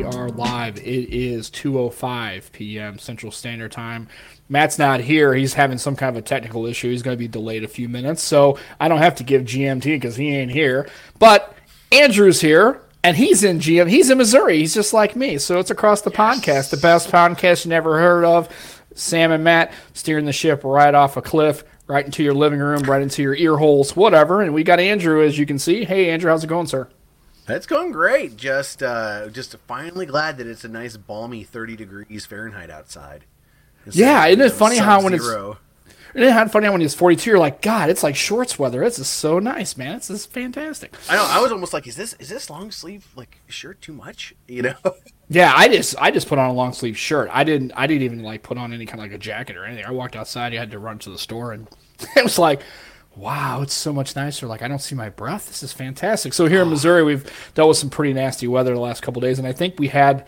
We are live. It is 2:05 p.m. Central Standard Time. Matt's not here. He's having some kind of a technical issue. He's going to be delayed a few minutes, so I don't have to give GMT because he ain't here. But Andrew's here, and he's in GM. He's in Missouri. He's just like me. So it's Across the Pondcast, the best podcast you never heard of. Sam and Matt steering the ship right off a cliff, right into your living room, right into your ear holes, whatever. And we got Andrew, as you can see. Hey, Andrew, how's it going, sir? It's going great. Just finally glad that it's a nice balmy 30 degrees Fahrenheit outside. Yeah, isn't it funny how when it's 42, you're like, God, it's like shorts weather. This is so nice, man. This is fantastic. I know. I was almost like, is this long sleeve like shirt too much? You know. Yeah, I just put on a long sleeve shirt. I didn't even like put on any kind of like a jacket or anything. I walked outside. I had to run to the store, and it was like, wow, it's so much nicer. Like, I don't see my breath. This is fantastic. So here in Missouri, we've dealt with some pretty nasty weather the last couple of days, and I think we had, at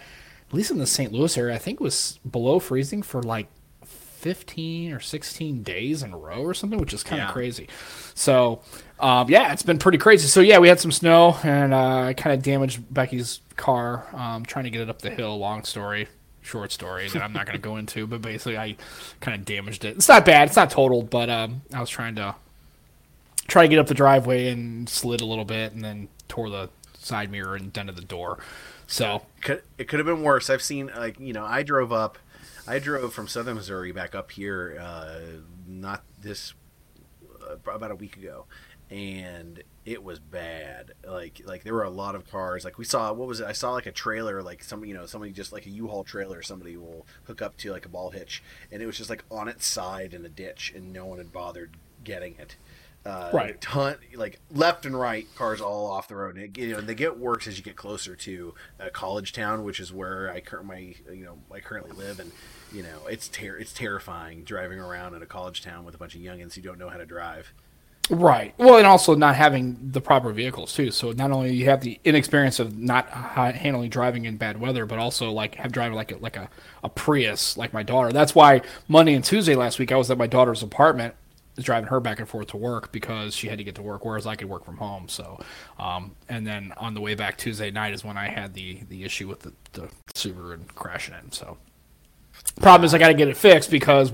least in the St. Louis area, I think it was below freezing for like 15 or 16 days in a row or something, which is kind of crazy. So, yeah, it's been pretty crazy. So, yeah, we had some snow, and I kind of damaged Becky's car trying to get it up the hill. Long story. Short story that I'm not going to go into, but basically I kind of damaged it. It's not bad. It's not totaled, but I was trying to get up the driveway and slid a little bit and then tore the side mirror and dented the door. So it could have been worse. I've seen, like, you know, I drove from Southern Missouri back up here about a week ago, and it was bad. Like there were a lot of cars. Like, we saw, I saw like a trailer, like somebody just like a U-Haul trailer, somebody will hook up to like a ball hitch, and it was just like on its side in a ditch, and no one had bothered getting it. Right, ton, like left and right, cars all off the road. And they get worse as you get closer to a college town, which is where I currently live. And it's terrifying driving around in a college town with a bunch of youngins who don't know how to drive. Right. Well, and also not having the proper vehicles too. So not only you have the inexperience of not handling driving in bad weather, but also like have driving like a Prius, like my daughter. That's why Monday and Tuesday last week I was at my daughter's apartment, driving her back and forth to work because she had to get to work, whereas I could work from home. So, and then on the way back Tuesday night is when I had the issue with the Subaru and crashing it. So, problem is I got to get it fixed because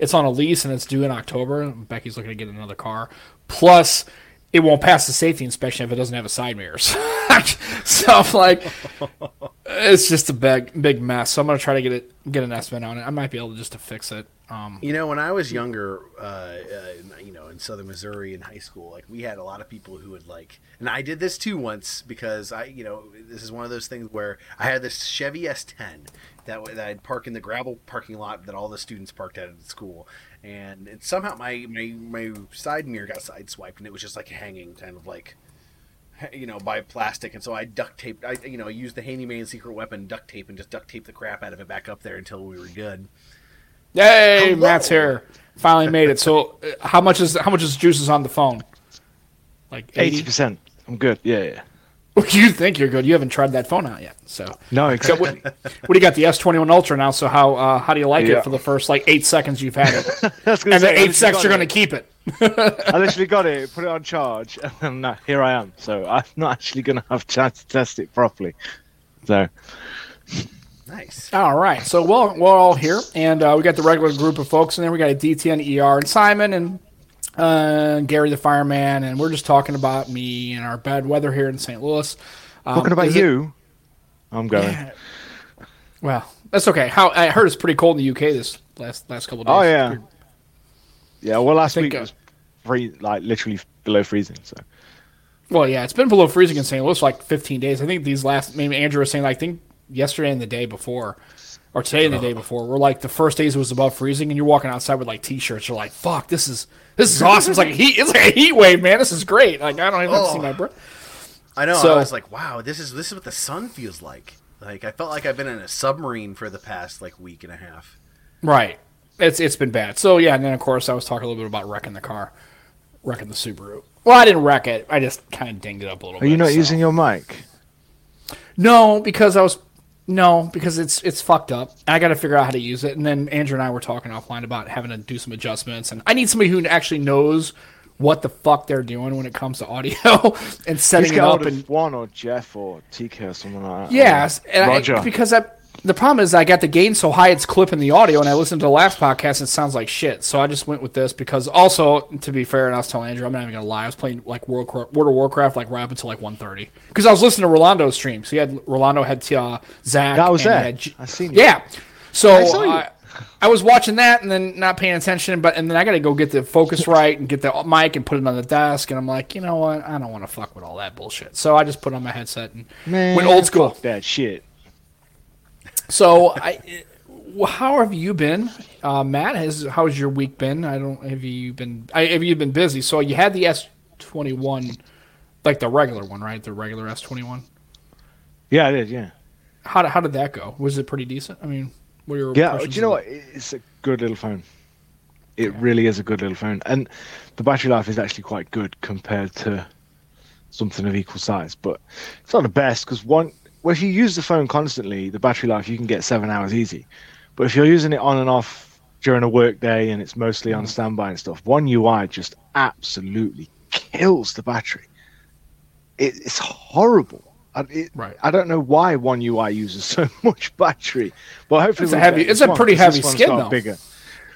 it's on a lease and it's due in October. Becky's looking to get another car. Plus, it won't pass the safety inspection if it doesn't have a side mirror. So I'm like, it's just a big mess. So I'm gonna try to get an estimate on it. I might be able to fix it. When I was younger, in Southern Missouri in high school, like we had a lot of people who would like, and I did this too once because this is one of those things where I had this Chevy S10 that I'd park in the gravel parking lot that all the students parked at school. And it, somehow my side mirror got sideswiped, and it was just like hanging kind of like, by plastic. And so I used the handyman secret weapon duct tape and just duct taped the crap out of it back up there until we were good. Yay! Hello. Matt's here. Finally made it. So how much is Juice's on the phone? Like 80%. I'm good. Yeah. You think you're good? You haven't tried that phone out yet, so no. Exactly. So what do you got? The S21 Ultra now. So how do you like it for the first like 8 seconds you've had it? And the 8 seconds you're going to keep it. I literally got it, put it on charge, and here I am. So I'm not actually going to have a chance to test it properly. So nice. All right. So we're all here, and we got the regular group of folks, and then we got a DTN, ER, and Simon, and Gary the fireman, and we're just talking about me and our bad weather here in St. Louis. Talking about you. I'm going. Yeah. Well, that's okay. I heard it's pretty cold in the UK this last couple of days. Oh yeah. Weird. Yeah. Well, last week it was literally below freezing. So. Well, yeah, it's been below freezing in St. Louis for like 15 days. I think these last. Maybe Andrew was saying like, I think yesterday and the day before. Or today and the day before, we're like the first days it was above freezing, and you're walking outside with like t-shirts. You're like, "Fuck, this is awesome." It's like a heat wave, man. This is great. Like I don't even have to see my breath. I know. So, I was like, "Wow, this is what the sun feels like." Like I felt like I've been in a submarine for the past like week and a half. Right. It's been bad. So yeah, and then of course I was talking a little bit about wrecking the Subaru. Well, I didn't wreck it. I just kind of dinged it up a little bit. Are you not using your mic? No, because I was. No, because it's fucked up. I got to figure out how to use it. And then Andrew and I were talking offline about having to do some adjustments. And I need somebody who actually knows what the fuck they're doing when it comes to audio and setting it up. And Juan or Jeff or TK or someone like that. Yes, and Roger. The problem is I got the gain so high it's clipping the audio, and I listened to the last podcast and it sounds like shit. So I just went with this because also, to be fair, and I was telling Andrew, I'm not even going to lie, I was playing like World of Warcraft like right up until like 1:30 because I was listening to Rolando's stream. So he had Zach. That was that. I seen you. Yeah. So I was watching that and then not paying attention, and then I got to go get the focus right and get the mic and put it on the desk, and I'm like, you know what? I don't want to fuck with all that bullshit. So I just put on my headset and went old school. Fuck that shit. So, how have you been, Matt? How's your week been? Have you been busy? So you had the S21, like the regular one, right? The regular S21. Yeah, I did. Yeah. How did that go? Was it pretty decent? I mean, what were your impressions? You know what? It's a good little phone. It really is a good little phone, and the battery life is actually quite good compared to something of equal size. But it's not the best because Well, if you use the phone constantly, the battery life, you can get 7 hours easy. But if you're using it on and off during a work day and it's mostly on standby and stuff, One UI just absolutely kills the battery. It's horrible. Right. I don't know why One UI uses so much battery. Well, hopefully it's a pretty heavy skin though. Bigger.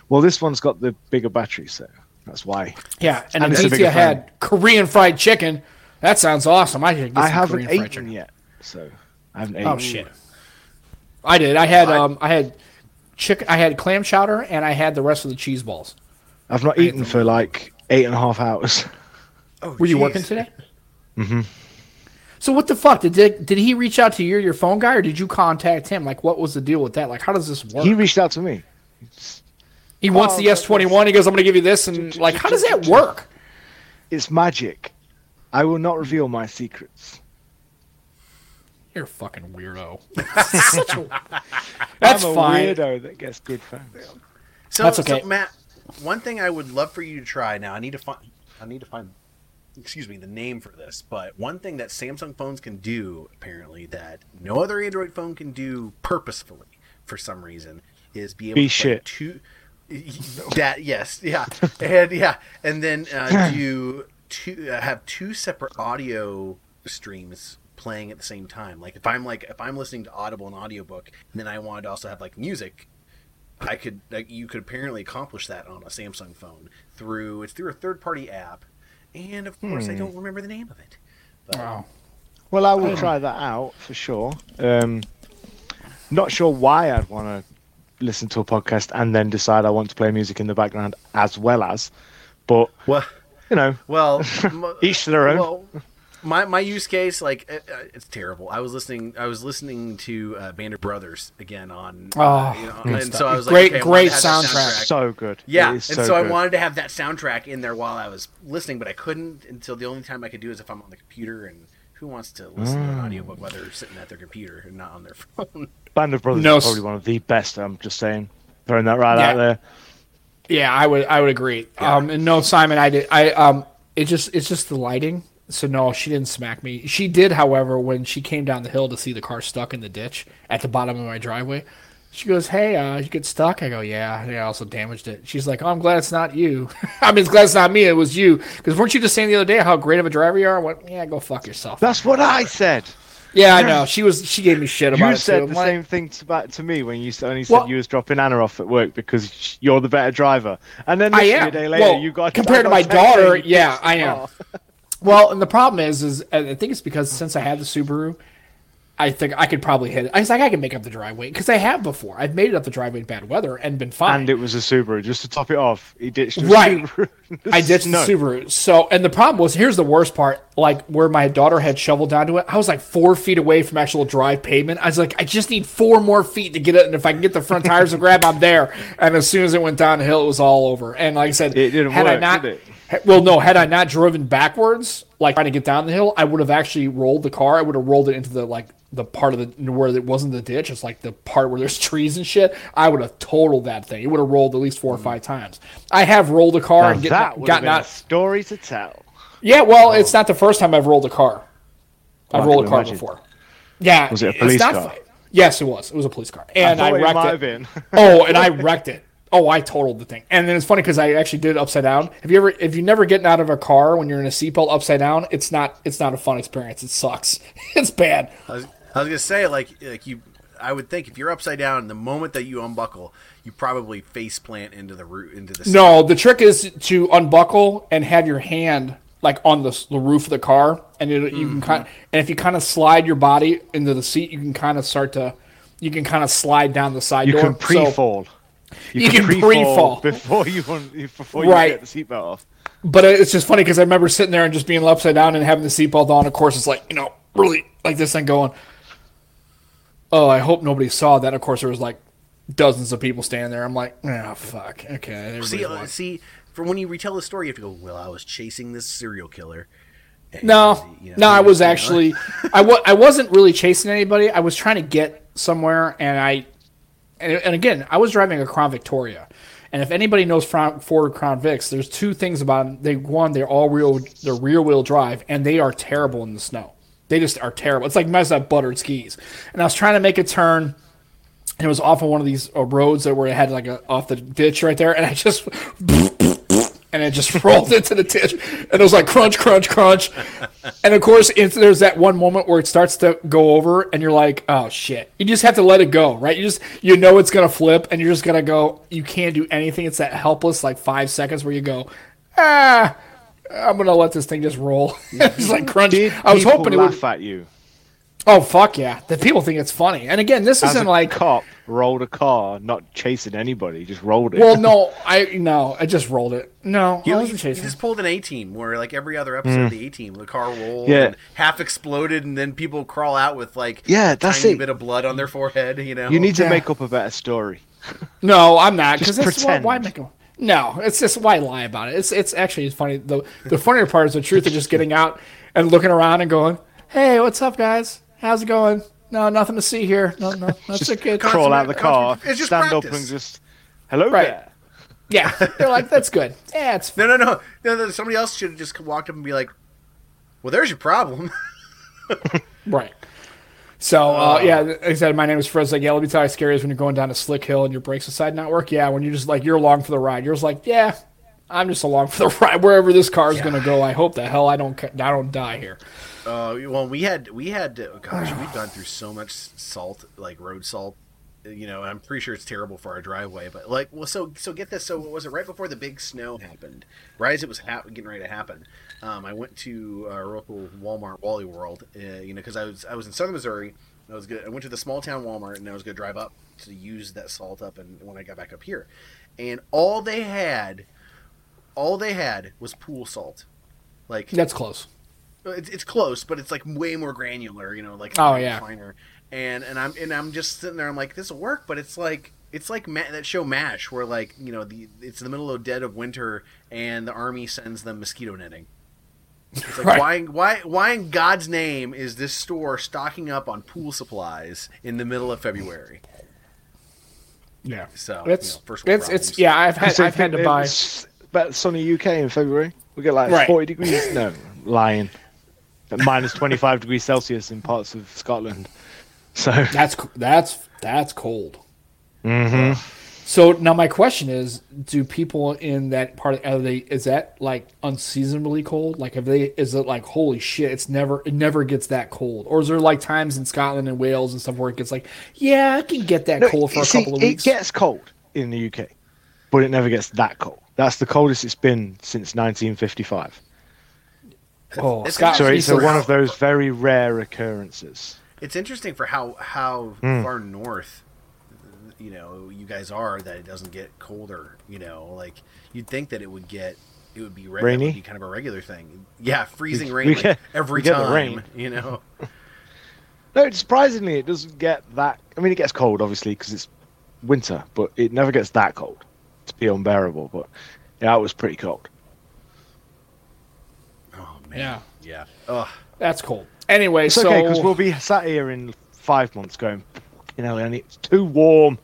Well, this one's got the bigger battery, so that's why. Yeah, and Aditya had Korean fried chicken. That sounds awesome. I should get some Korean fried chicken. I haven't eaten yet, so... Oh shit! I did. I had clam chowder, and I had the rest of the cheese balls. I've not eaten for like 8.5 hours. Oh, were you working today? Mm-hmm. So what the fuck did he reach out to you, your phone guy, or did you contact him? Like, what was the deal with that? Like, how does this work? He reached out to me. He wants the S21. He goes, "I'm going to give you this," and like, how does that work? It's magic. I will not reveal my secrets. You're a fucking weirdo. That's fine. I'm a weirdo that gets good phones. So, that's okay. So, Matt, one thing I would love for you to try now, I need to find the name for this, but one thing that Samsung phones can do, apparently, that no other Android phone can do purposefully for some reason, is be able to play have two separate audio streams playing at the same time. Like if I'm listening to Audible and audiobook, and then I wanted to also have like music, I could. You could apparently accomplish that on a Samsung phone through a third-party app, and of course I don't remember the name of it. But, wow. Well, I will try that out for sure. Not sure why I'd want to listen to a podcast and then decide I want to play music in the background as well as, but each to their own. Well, My use case, like it's terrible. I was listening to Band of Brothers again on. So I was like, great soundtrack, so good. Yeah, and so I wanted to have that soundtrack in there while I was listening, but I couldn't. Until the only time I could do is if I'm on the computer. And who wants to listen to an audiobook while they're sitting at their computer and not on their phone? Band of Brothers is probably one of the best. I'm just saying, throwing that out there. Yeah, I would agree. Yeah. And no, Simon, I did. It's just the lighting. So, no, she didn't smack me. She did, however, when she came down the hill to see the car stuck in the ditch at the bottom of my driveway. She goes, "Hey, you get stuck?" I go, "Yeah, I also damaged it." She's like, "Oh, I'm glad it's not you." I mean, it's glad it's not me. It was you. Because weren't you just saying the other day how great of a driver you are? I went, "Yeah, go fuck yourself." That's what I said. Yeah, I know. She gave me shit about it. You said the same thing to me when you only said you was dropping Anna off at work because you're the better driver. And then a day later, you got... Compared to my daughter, yeah, I am. Well, and the problem is I think it's because since I have the Subaru, I think I could probably hit it. I was like, I can make up the driveway because I have before. I've made it up the driveway in bad weather and been fine. And it was a Subaru. Just to top it off, he ditched the Subaru. I ditched the Subaru. So, and the problem was, here's the worst part. Like where my daughter had shoveled down to it, I was like 4 feet away from actual drive pavement. I was like, I just need 4 more feet to get it, and if I can get the front tires to grab, I'm there. And as soon as it went downhill, it was all over. And like I said, it didn't work, did it? Well, no, had I not driven backwards, like trying to get down the hill, I would have actually rolled the car. I would have rolled it into the part of the where it wasn't the ditch. It's like the part where there's trees and shit. I would have totaled that thing. It would have rolled at least 4 or 5 times. I have rolled a car and gotten out. A story to tell. Yeah, well, it's not the first time I've rolled a car. I've rolled a car before. Yeah, was it a police car? Yes, it was. It was a police car, and I wrecked it. Oh, and I wrecked it. Oh, I totaled the thing. And then it's funny because I actually did it upside down. If you never get out of a car when you're in a seatbelt upside down, it's not a fun experience. It sucks. It's bad. I was gonna say, like you, I would think if you're upside down, the moment that you unbuckle, you probably faceplant into the seat. No, the trick is to unbuckle and have your hand like on the roof of the car, and you can kind of, and if you kind of slide your body into the seat, you can kind of slide down the side door. You can pre-fold. You can pre-fall before you get the seatbelt off. But it's just funny because I remember sitting there and just being upside down and having the seatbelt on. Of course, it's like, really like this thing going. Oh, I hope nobody saw that. Of course, there was like dozens of people standing there. I'm like, oh, fuck. Okay. See, for when you retell the story, you have to go, well, I was chasing this serial killer. And, I was actually, I wasn't really chasing anybody. I was trying to get somewhere, and again, I was driving a Crown Victoria, and if anybody knows Ford Crown Vics, there's two things about them. They're rear wheel drive, and they are terrible in the snow. They just are terrible. It's like messed up buttered skis. And I was trying to make a turn, and it was off of one of these roads that where it had like off the ditch right there, and I just and it just rolled into the ditch, and it was like crunch, crunch, crunch. And of course, there's that one moment where it starts to go over, and you're like, oh shit! You just have to let it go, right? You just it's gonna flip, and you're just gonna go. You can't do anything. It's that helpless like 5 seconds where you go, I'm gonna let this thing just roll. It's like crunch. I was hoping it would laugh at you. Oh fuck yeah! The people think it's funny, and again, this isn't like cop rolled a car, not chasing anybody, just rolled it. Well, I just rolled it. No, I wasn't chasing. He just pulled an A-Team, where like every other episode of the A-Team, the car rolled, and half exploded, and then people crawl out with like a tiny bit of blood on their forehead. You need to make up a better story. No, I'm not, because why make them. No, it's just why lie about it. It's actually funny. The funnier part is the truth of just getting out and looking around and going, hey, what's up, guys? How's it going? No, nothing to see here. No, that's just okay. Crawl out of the car, stand up, and just hello there. Yeah, they're like, that's good. Yeah, it's fine. No. Somebody else should have just walked up and be like, "Well, there's your problem." Right. So like I said, my name is Fred. Like, let me tell you, scary is when you're going down a slick hill and your brakes decide not work. Yeah, when you're just like you're along for the ride. You're just like, yeah, I'm just along for the ride wherever this car is gonna go. I hope the hell I don't die here. Well, we've gone through so much salt, like road salt, I'm pretty sure it's terrible for our driveway, but like, well, so get this. So was it right before the big snow happened, right as it was getting ready to happen? I went to our local Walmart, Wally World, cause I was in Southern Missouri. I went to the small town Walmart, and I was going to drive up to use that salt up. And when I got back up here, and all they had was pool salt. Like, that's close. It's close, but it's like way more granular, like finer. And I'm just sitting there. I'm like, this will work, but it's like that show MASH, where like it's in the middle of dead of winter, and the army sends them mosquito netting. It's like, why in God's name is this store stocking up on pool supplies in the middle of February? Yeah, so it's I've had to buy. About sunny UK in February, we get like 40 degrees. No. Lying at minus 25 degrees Celsius in parts of Scotland, so that's cold. Mm-hmm. So now my question is: do people in that part is that like unseasonably cold? Like, is it like holy shit? It never gets that cold, or is there like times in Scotland and Wales and stuff where it gets like I can get that cold for a couple of weeks. It gets cold in the UK, but it never gets that cold. That's the coldest it's been since 1955. Oh, so one of those very rare occurrences. It's interesting for how far north, you guys are, that it doesn't get colder. Like you'd think that it would be rainy, it would be kind of a regular thing. Yeah, freezing rain every time. Rain. No, surprisingly, it doesn't get that. I mean, it gets cold obviously because it's winter, but it never gets that cold to be unbearable. But yeah, it was pretty cold. Man. Yeah. Ugh. That's cool. Anyway, it's okay, because we'll be sat here in 5 months going, and it's too warm.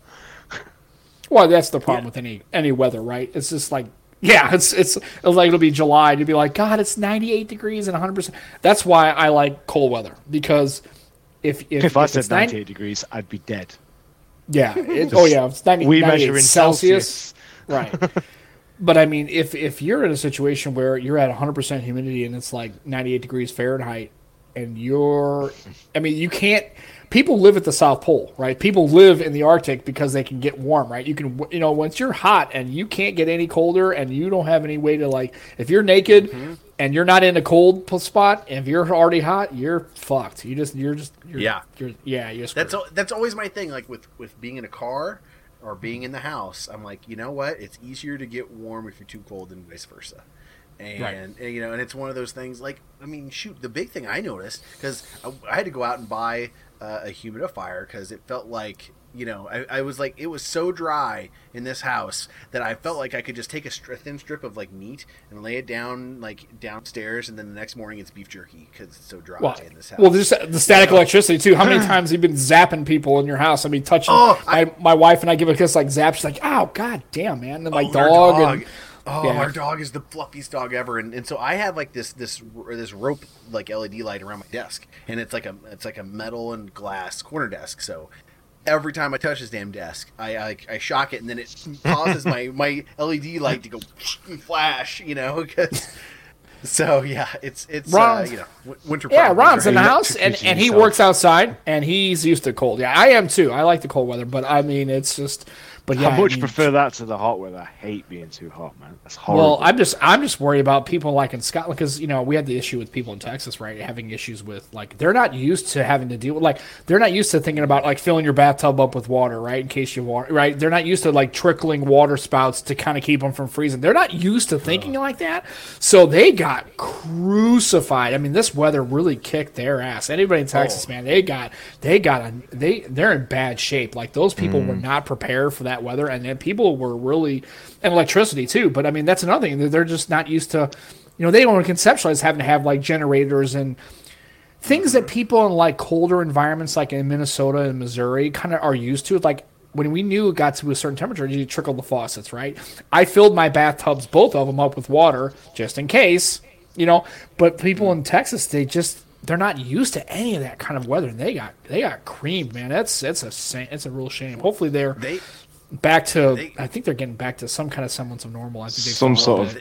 Well, that's the problem with any weather, right? It's just like, it's like it'll be July, and you'll be like, God, it's 98 degrees and 100%. That's why I like cold weather, because if I said 98 degrees, I'd be dead. Yeah. It's 98 Celsius. Right. But, I mean, if you're in a situation where you're at 100% humidity and it's like 98 degrees Fahrenheit and you're – I mean, you can't – people live at the South Pole, right? People live in the Arctic because they can get warm, right? You can – you know, once you're hot and you can't get any colder and you don't have any way to, like – if you're naked mm-hmm. and you're not in a cold spot, if you're already hot, you're fucked. You just – you're just – yeah. You're screwed. That's always my thing, like, with being in a car – or being in the house, I'm like, you know what? It's easier to get warm if you're too cold than vice versa. And, right. and you know, and it's one of those things like, I mean, shoot, the big thing I noticed, because I had to go out and buy a humidifier because it felt like, you know, I was like, it was so dry in this house that I felt like I could just take a thin strip of like meat and lay it down like downstairs. And then the next morning it's beef jerky because it's so dry in this house. Well, there's the static electricity too. How many times have you been zapping people in your house? I mean, touching my wife and I give a kiss like zap. She's like, oh, God damn, man. And then my dog. And, our dog is the fluffiest dog ever, and so I have like this rope like LED light around my desk, and it's like a metal and glass corner desk. So every time I touch this damn desk, I shock it, and then it causes my LED light to go flash, you know. So yeah, it's you know, winter. Yeah, Ron's in the house, and he works outside, and he's used to cold. Yeah, I am too. I like the cold weather, but I mean, it's just. But yeah, I much prefer that to the hot weather. I hate being too hot, man. That's horrible. Well, I'm just worried about people like in Scotland because, you know, we had the issue with people in Texas, right, having issues with, like, they're not used to having to deal with, like, they're not used to thinking about, like, filling your bathtub up with water, right, in case you want, right? They're not used to, like, trickling water spouts to kind of keep them from freezing. They're not used to thinking like that, so they got crucified. I mean, this weather really kicked their ass. Anybody in Texas, man, they're in bad shape. Like, those people were not prepared for that weather, and then people were really, and electricity too, but I mean, that's another thing. They're just not used to, you know, they don't conceptualize having to have like generators and things that people in like colder environments like in Minnesota and Missouri kind of are used to. Like when we knew it got to a certain temperature, you trickle the faucets, right? I filled my bathtubs, both of them, up with water just in case, you know, but people in Texas, they're not used to any of that kind of weather, and they got creamed, man. That's a real shame. Hopefully they're back to, I think they're getting back to some kind of semblance of normal. I think they some sort of,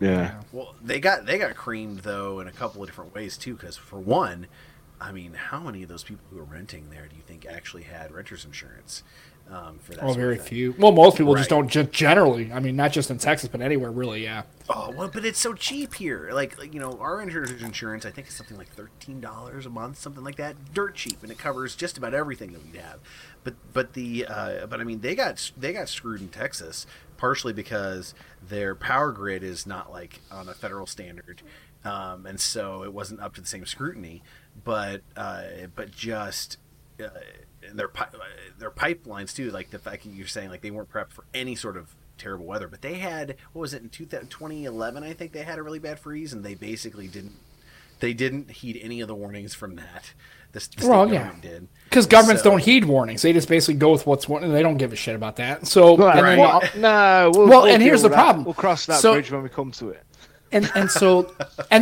yeah. Well, they got creamed though in a couple of different ways too. Because for one, I mean, how many of those people who are renting there do you think actually had renters insurance? For that very few. Well, most people just don't generally. I mean, not just in Texas, but anywhere really. Yeah. Oh well, but it's so cheap here. Like you know, our renters insurance, I think, is something like $13 a month, something like that. Dirt cheap, and it covers just about everything that we have. But I mean, they got screwed in Texas partially because their power grid is not like on a federal standard, and so it wasn't up to the same scrutiny. But their pipelines too, like the fact that you're saying like they weren't prepped for any sort of terrible weather, but they had, what was it, in 2011, I think they had a really bad freeze, and they basically didn't heed any of the warnings from that. The state government did. Because governments don't heed warnings. They just basically go with what's warning. They don't give a shit about that. So, and here's the problem. We'll cross that bridge when we come to it. And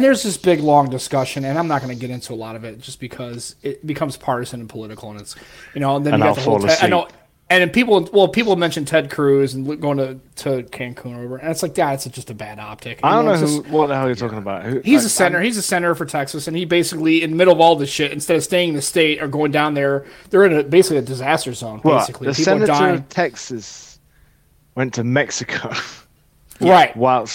there's this big long discussion, and I'm not going to get into a lot of it just because it becomes partisan and political, and it's, you know, and then you got the whole I know, and then people mention Ted Cruz and going to Cancun or whatever, and it's like, yeah, it's just a bad optic. I don't know what the hell you're talking about. He's a senator for Texas, and he basically, in the middle of all this shit, instead of staying in the state or going down there, they're in basically a disaster zone. What? Basically, the people senator of Texas went to Mexico. Yeah. Right. Not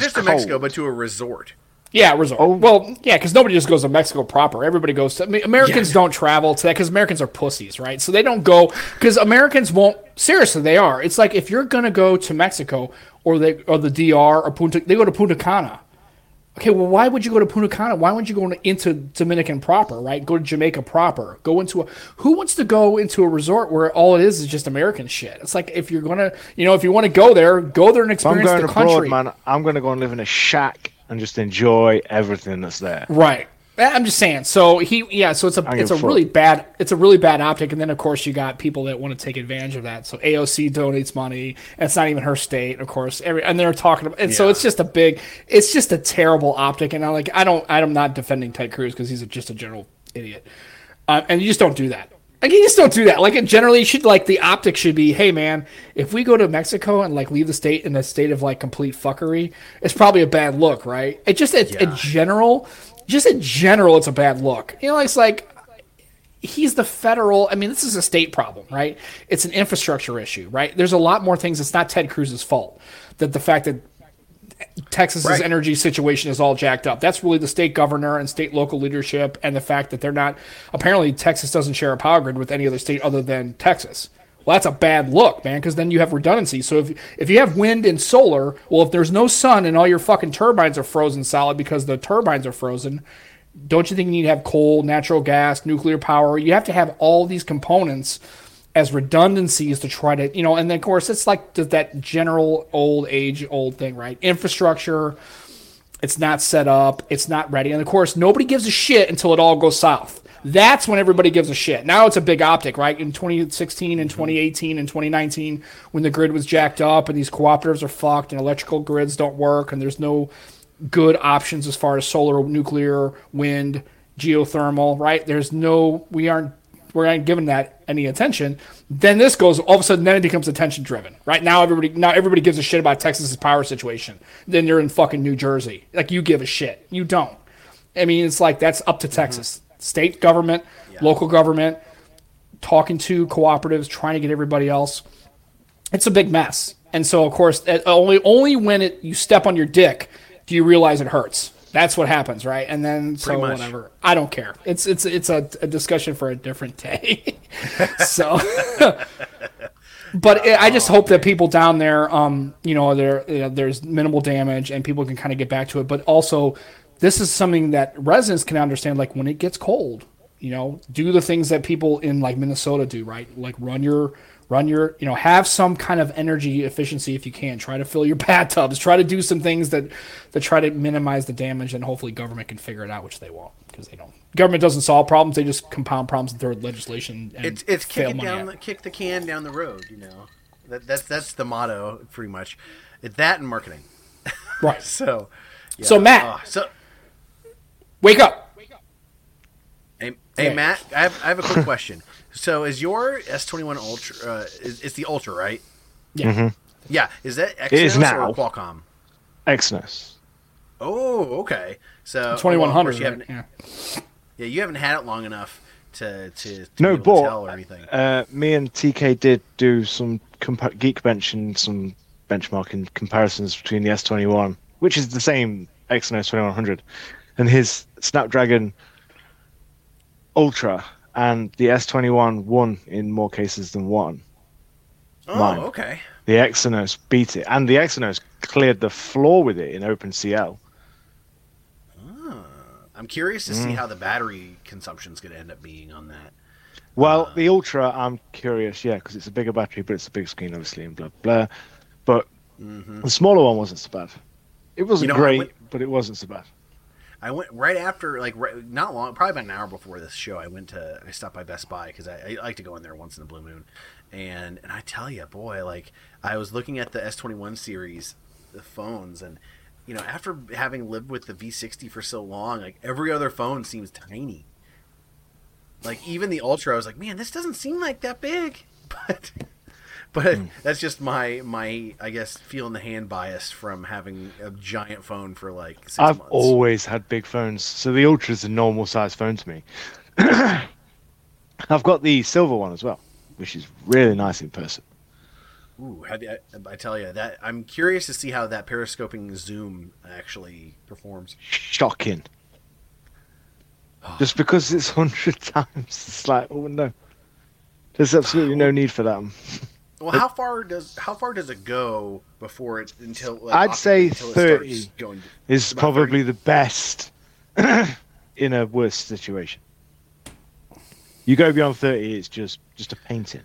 just to Mexico, but to a resort. Yeah, resort. Oh. Well, yeah, because nobody just goes to Mexico proper. Everybody goes to Americans don't travel to that because Americans are pussies, right? So they don't go because Americans won't. Seriously, they are. It's like if you're going to go to Mexico or the DR or they go to Punta Cana. Okay, well, why would you go to Punta Cana? Why wouldn't you go into Dominican proper, right? Go to Jamaica proper. Who wants to go into a resort where all it is just American shit? It's like if you're going to, you know, if you want to go there and experience the country. I'm going abroad, man. I'm going to go and live in a shack and just enjoy everything that's there. Right. I'm just saying. So so it's a really bad optic, and then of course you got people that want to take advantage of that. So AOC donates money, and it's not even her state, of course. And they're talking about, so it's just a terrible optic. And I'm not defending Ted Cruz because he's just a general idiot, and you just don't do that. Like, you just don't do that. Like, it generally should, like, the optics should be, hey, man, if we go to Mexico and, like, leave the state in a state of, like, complete fuckery, it's probably a bad look, right? It just, in general, it's a bad look. You know, it's like, he's the federal, I mean, this is a state problem, right? It's an infrastructure issue, right? There's a lot more things. It's not Ted Cruz's fault that the fact that Texas's energy situation is all jacked up. That's really the state governor and state local leadership, and the fact that they're not, apparently Texas doesn't share a power grid with any other state other than Texas. Well, that's a bad look, man, because then you have redundancy. So if you have wind and solar, well, if there's no sun and all your fucking turbines are frozen solid because the turbines are frozen, don't you think you need to have coal, natural gas, nuclear power? You have to have all these components as redundancies to try to, you know, and then, of course, it's like that general old thing, right? Infrastructure, it's not set up, it's not ready. And, of course, nobody gives a shit until it all goes south. That's when everybody gives a shit. Now it's a big optic, right? In 2016 and 2018 and 2019, when the grid was jacked up and these cooperatives are fucked and electrical grids don't work and there's no good options as far as solar, nuclear, wind, geothermal, right? There's no, we're not given that any attention. Then this goes, all of a sudden, then it becomes attention driven. Right now, everybody gives a shit about Texas's power situation. Then you're in fucking New Jersey. Like, you give a shit. You don't. I mean, it's like, that's up to Texas. State government, local government, talking to cooperatives, trying to get everybody else. It's a big mess. And so, of course, only when you step on your dick do you realize it hurts. That's what happens, right? And then so whatever. I don't care. It's a discussion for a different day. So, but I just hope that people down there, you know, there's minimal damage and people can kind of get back to it. But also, this is something that residents can understand. Like, when it gets cold, you know, do the things that people in like Minnesota do, right? Like run your, you know, have some kind of energy efficiency if you can. Try to fill your bathtubs. Try to do some things that try to minimize the damage, and hopefully government can figure it out, which they won't, because they don't. Government doesn't solve problems; they just compound problems and throw legislation. And it's kick the can down the road. You know, that's the motto pretty much. That and marketing, right? So, yeah. So Matt, wake up. Hey Matt, I have a quick question. So is your S21 Ultra, it's the Ultra, right? Yeah. Mm-hmm. Yeah. Is that Exynos or Qualcomm? Exynos. Oh, okay. So 2100. Well, yeah, you haven't had it long enough to tell or anything. Me and TK did do some Geekbench and some benchmarking comparisons between the S21, which is the same Exynos 2100, and his Snapdragon Ultra. And the S21 won in more cases than one. Oh, mine. Okay. The Exynos beat it. And the Exynos cleared the floor with it in OpenCL. Oh, I'm curious to see how the battery consumption is going to end up being on that. Well, the Ultra, I'm curious, yeah, because it's a bigger battery, but it's a big screen, obviously, and blah, blah. But the smaller one wasn't so bad. It wasn't great, but it wasn't so bad. I went right after, not long, probably about an hour before this show, I stopped by Best Buy because I like to go in there once in a blue moon. And I tell you, boy, like, I was looking at the S21 series, the phones, and, you know, after having lived with the V60 for so long, like, every other phone seems tiny. Like, even the Ultra, I was like, man, this doesn't seem like that big. But that's just my I guess feel in the hand bias from having a giant phone for like 6 months. I've always had big phones, so the Ultra is a normal size phone to me. I've got the silver one as well, which is really nice in person. Ooh, I tell you that I'm curious to see how that periscoping zoom actually performs. Shocking. Just because it's 100 times, it's like, oh no, there's absolutely no need for that. Well, how far does it go before it's until? Like, I'd say 30 is probably 30. The best in a worse situation. You go beyond 30, it's just a painting.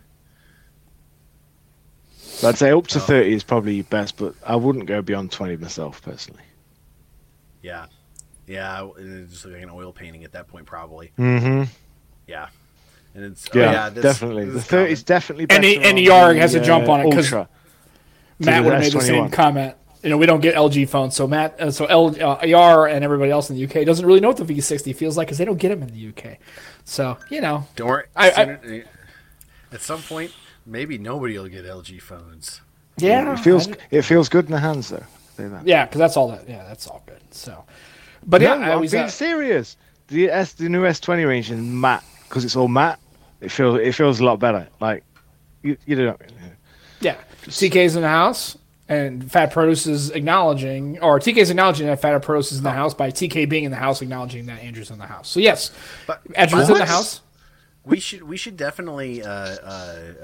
So I'd say up to 30 is probably your best, but I wouldn't go beyond 20 myself personally. Yeah, it's just like an oil painting at that point, probably. Mm-hmm. Yeah. And it's, definitely. The 30 is definitely better. And Yarg has a jump on it because Matt would have made the same comment. you know, we don't get LG phones, so Matt, AR and everybody else in the UK doesn't really know what the V60 feels like because they don't get them in the UK. So, you know, don't worry. At some point, maybe nobody will get LG phones. Yeah, it feels good in the hands though. Yeah, because that's all that. Yeah, that's all good. So, but no, yeah, I'm being serious. The new S20 range is matte because it's all matte. It feels a lot better. Like you don't. Yeah, TK's in the house. And Fat Produce is acknowledging, or TK's acknowledging that Fat Produce is in the house by TK being in the house, acknowledging that Andrew's in the house. So yes, but Andrew's in the house. We should definitely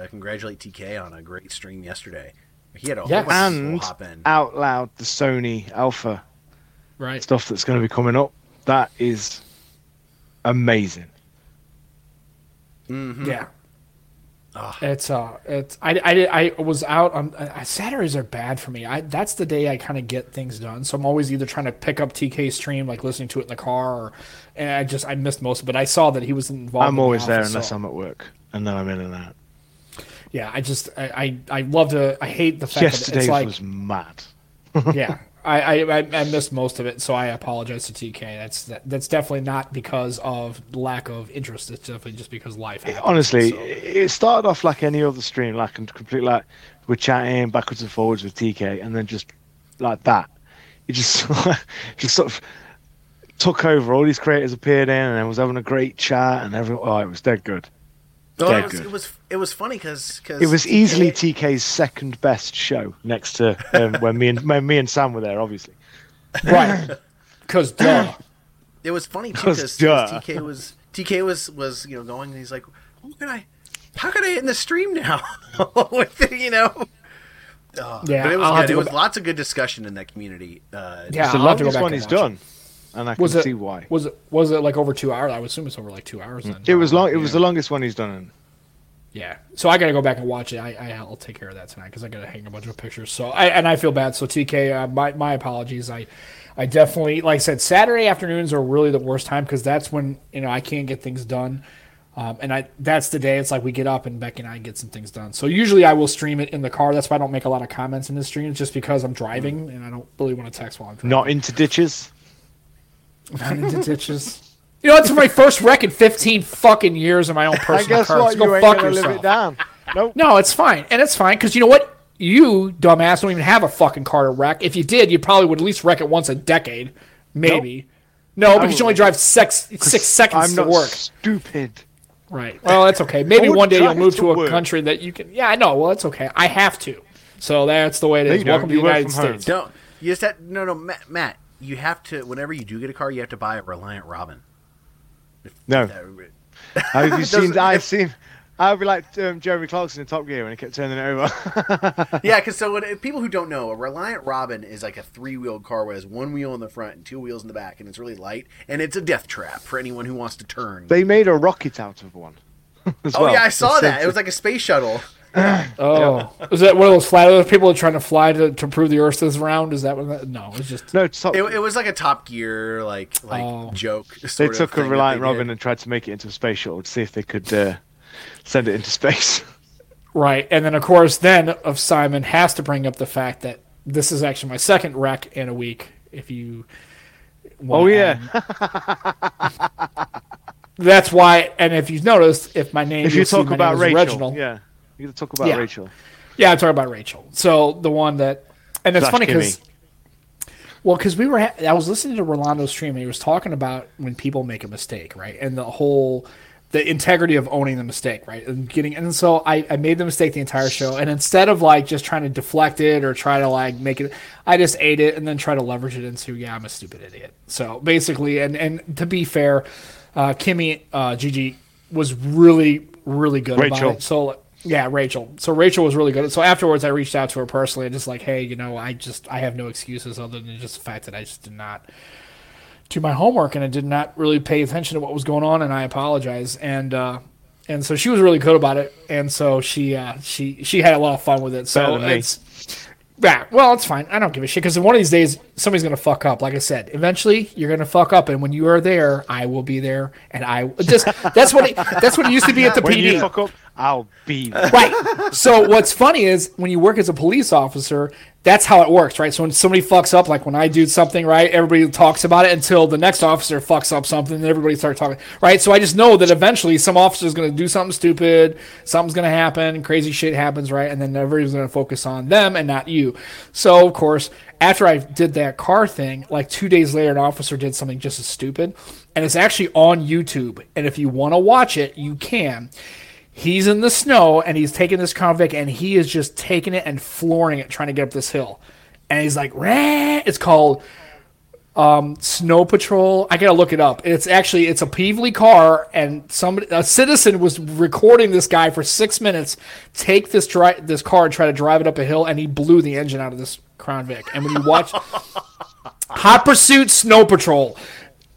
congratulate TK on a great stream yesterday. He had a whole hop in. Out loud, the Sony Alpha stuff that's going to be coming up. That is amazing. Mm-hmm. Yeah. Ugh. I was out on Saturdays are bad for me. That's the day I kind of get things done. So I'm always either trying to pick up TK's stream, like listening to it in the car, and I missed most of it. I saw that he was involved. I'm always there unless I'm at work, and then I'm in and out. Yeah, I hate the fact that it's like yesterday was mad. Yeah. I missed most of it, so I apologize to TK. That's definitely not because of lack of interest. It's definitely just because life happened. Honestly, It started off like any other stream, we're chatting backwards and forwards with TK, and then just like that, it just just sort of took over. All these creators appeared in, and I was having a great chat, and everyone. Oh, it was dead good. It was funny because it was easily TK's second best show next to when me and Sam were there, obviously. Right, because duh. It was funny too because TK was going and he's like, how can I end the stream now? Yeah. But it was good. It was lots of good discussion in that community. Yeah, so love this one is done. And I can see why. Was it like over 2 hours? I would assume it's over like 2 hours then. It was long. It was the longest one he's done in. Yeah. So I got to go back and watch it. I'll take care of that tonight because I got to hang a bunch of pictures. So I feel bad. So TK, my apologies. I definitely, like I said, Saturday afternoons are really the worst time because that's when I can't get things done. That's the day it's like we get up and Becky and I get some things done. So usually I will stream it in the car. That's why I don't make a lot of comments in the streams just because I'm driving and I don't really want to text while I'm driving. Not into ditches. Not into ditches. That's my first wreck in 15 fucking years in my own personal car. Let's go fuck yourself. Nope. No, it's fine. And it's fine because you know what? You, dumbass, don't even have a fucking car to wreck. If you did, you probably would at least wreck it once a decade. Maybe. Nope. No, because you only drive six seconds to work. Stupid. Right. Well, that's okay. Maybe one day you'll move to a country that you can. Yeah, I know. Well, it's okay. I have to. So that's the way it is. Welcome to the United States. Don't. You just have, no, Matt. You have to, whenever you do get a car, you have to buy a Reliant Robin. No. Have you seen? I'd be like Jeremy Clarkson in Top Gear when he kept turning it over. Yeah, because people who don't know, a Reliant Robin is like a three-wheeled car that has one wheel in the front and two wheels in the back, and it's really light, and it's a death trap for anyone who wants to turn. They made a rocket out of one. Yeah, I saw that. It was like a space shuttle. Is that one of those flat earth people trying to fly to prove the Earth is round? Is that what? It was like a Top Gear joke. They took a Reliant Robin and tried to make it into a space shuttle to see if they could send it into space. Right, and then of course, Simon has to bring up the fact that this is actually my second wreck in a week. If you, that's why. And if you've noticed, if my name, if you talk about Rachel, original, yeah. You got to talk about Rachel. Yeah, I'm talking about Rachel. So the one that, and it's funny because we were. I was listening to Rolando's stream and he was talking about when people make a mistake, right? And the integrity of owning the mistake, right? And so I made the mistake the entire show. And instead of just trying to deflect it or try to make it, I just ate it and then try to leverage it into I'm a stupid idiot. So basically, and to be fair, Kimmy Gigi was really really good about it. So. Yeah, Rachel. So Rachel was really good. So afterwards, I reached out to her personally and just like, hey, I have no excuses other than just the fact that I just did not do my homework and I did not really pay attention to what was going on, and I apologize. And so she was really good about it, and so she had a lot of fun with it. So it's fine. I don't give a shit because one of these days somebody's going to fuck up. Like I said, eventually you're going to fuck up, and when you are there, I will be there, and I just that's what it used to be at the PD. You fuck up, I'll be there. Right. So what's funny is when you work as a police officer, that's how it works, right? So when somebody fucks up, like when I do something, right, everybody talks about it until the next officer fucks up something, and everybody starts talking, right? So I just know that eventually some officer is going to do something stupid, something's going to happen, crazy shit happens, right? And then everybody's going to focus on them and not you. So, of course, after I did that car thing, like 2 days later, an officer did something just as stupid, and it's actually on YouTube. And if you want to watch it, you can. He's in the snow, and he's taking this convict, and he is just taking it and flooring it, trying to get up this hill. And he's like, "Rah!" It's called Snow Patrol. I gotta look it up. It's a Peevely car, and a citizen was recording this guy for 6 minutes take this car and try to drive it up a hill, and he blew the engine out of this Crown Vic. And when you watch Hot Pursuit Snow Patrol,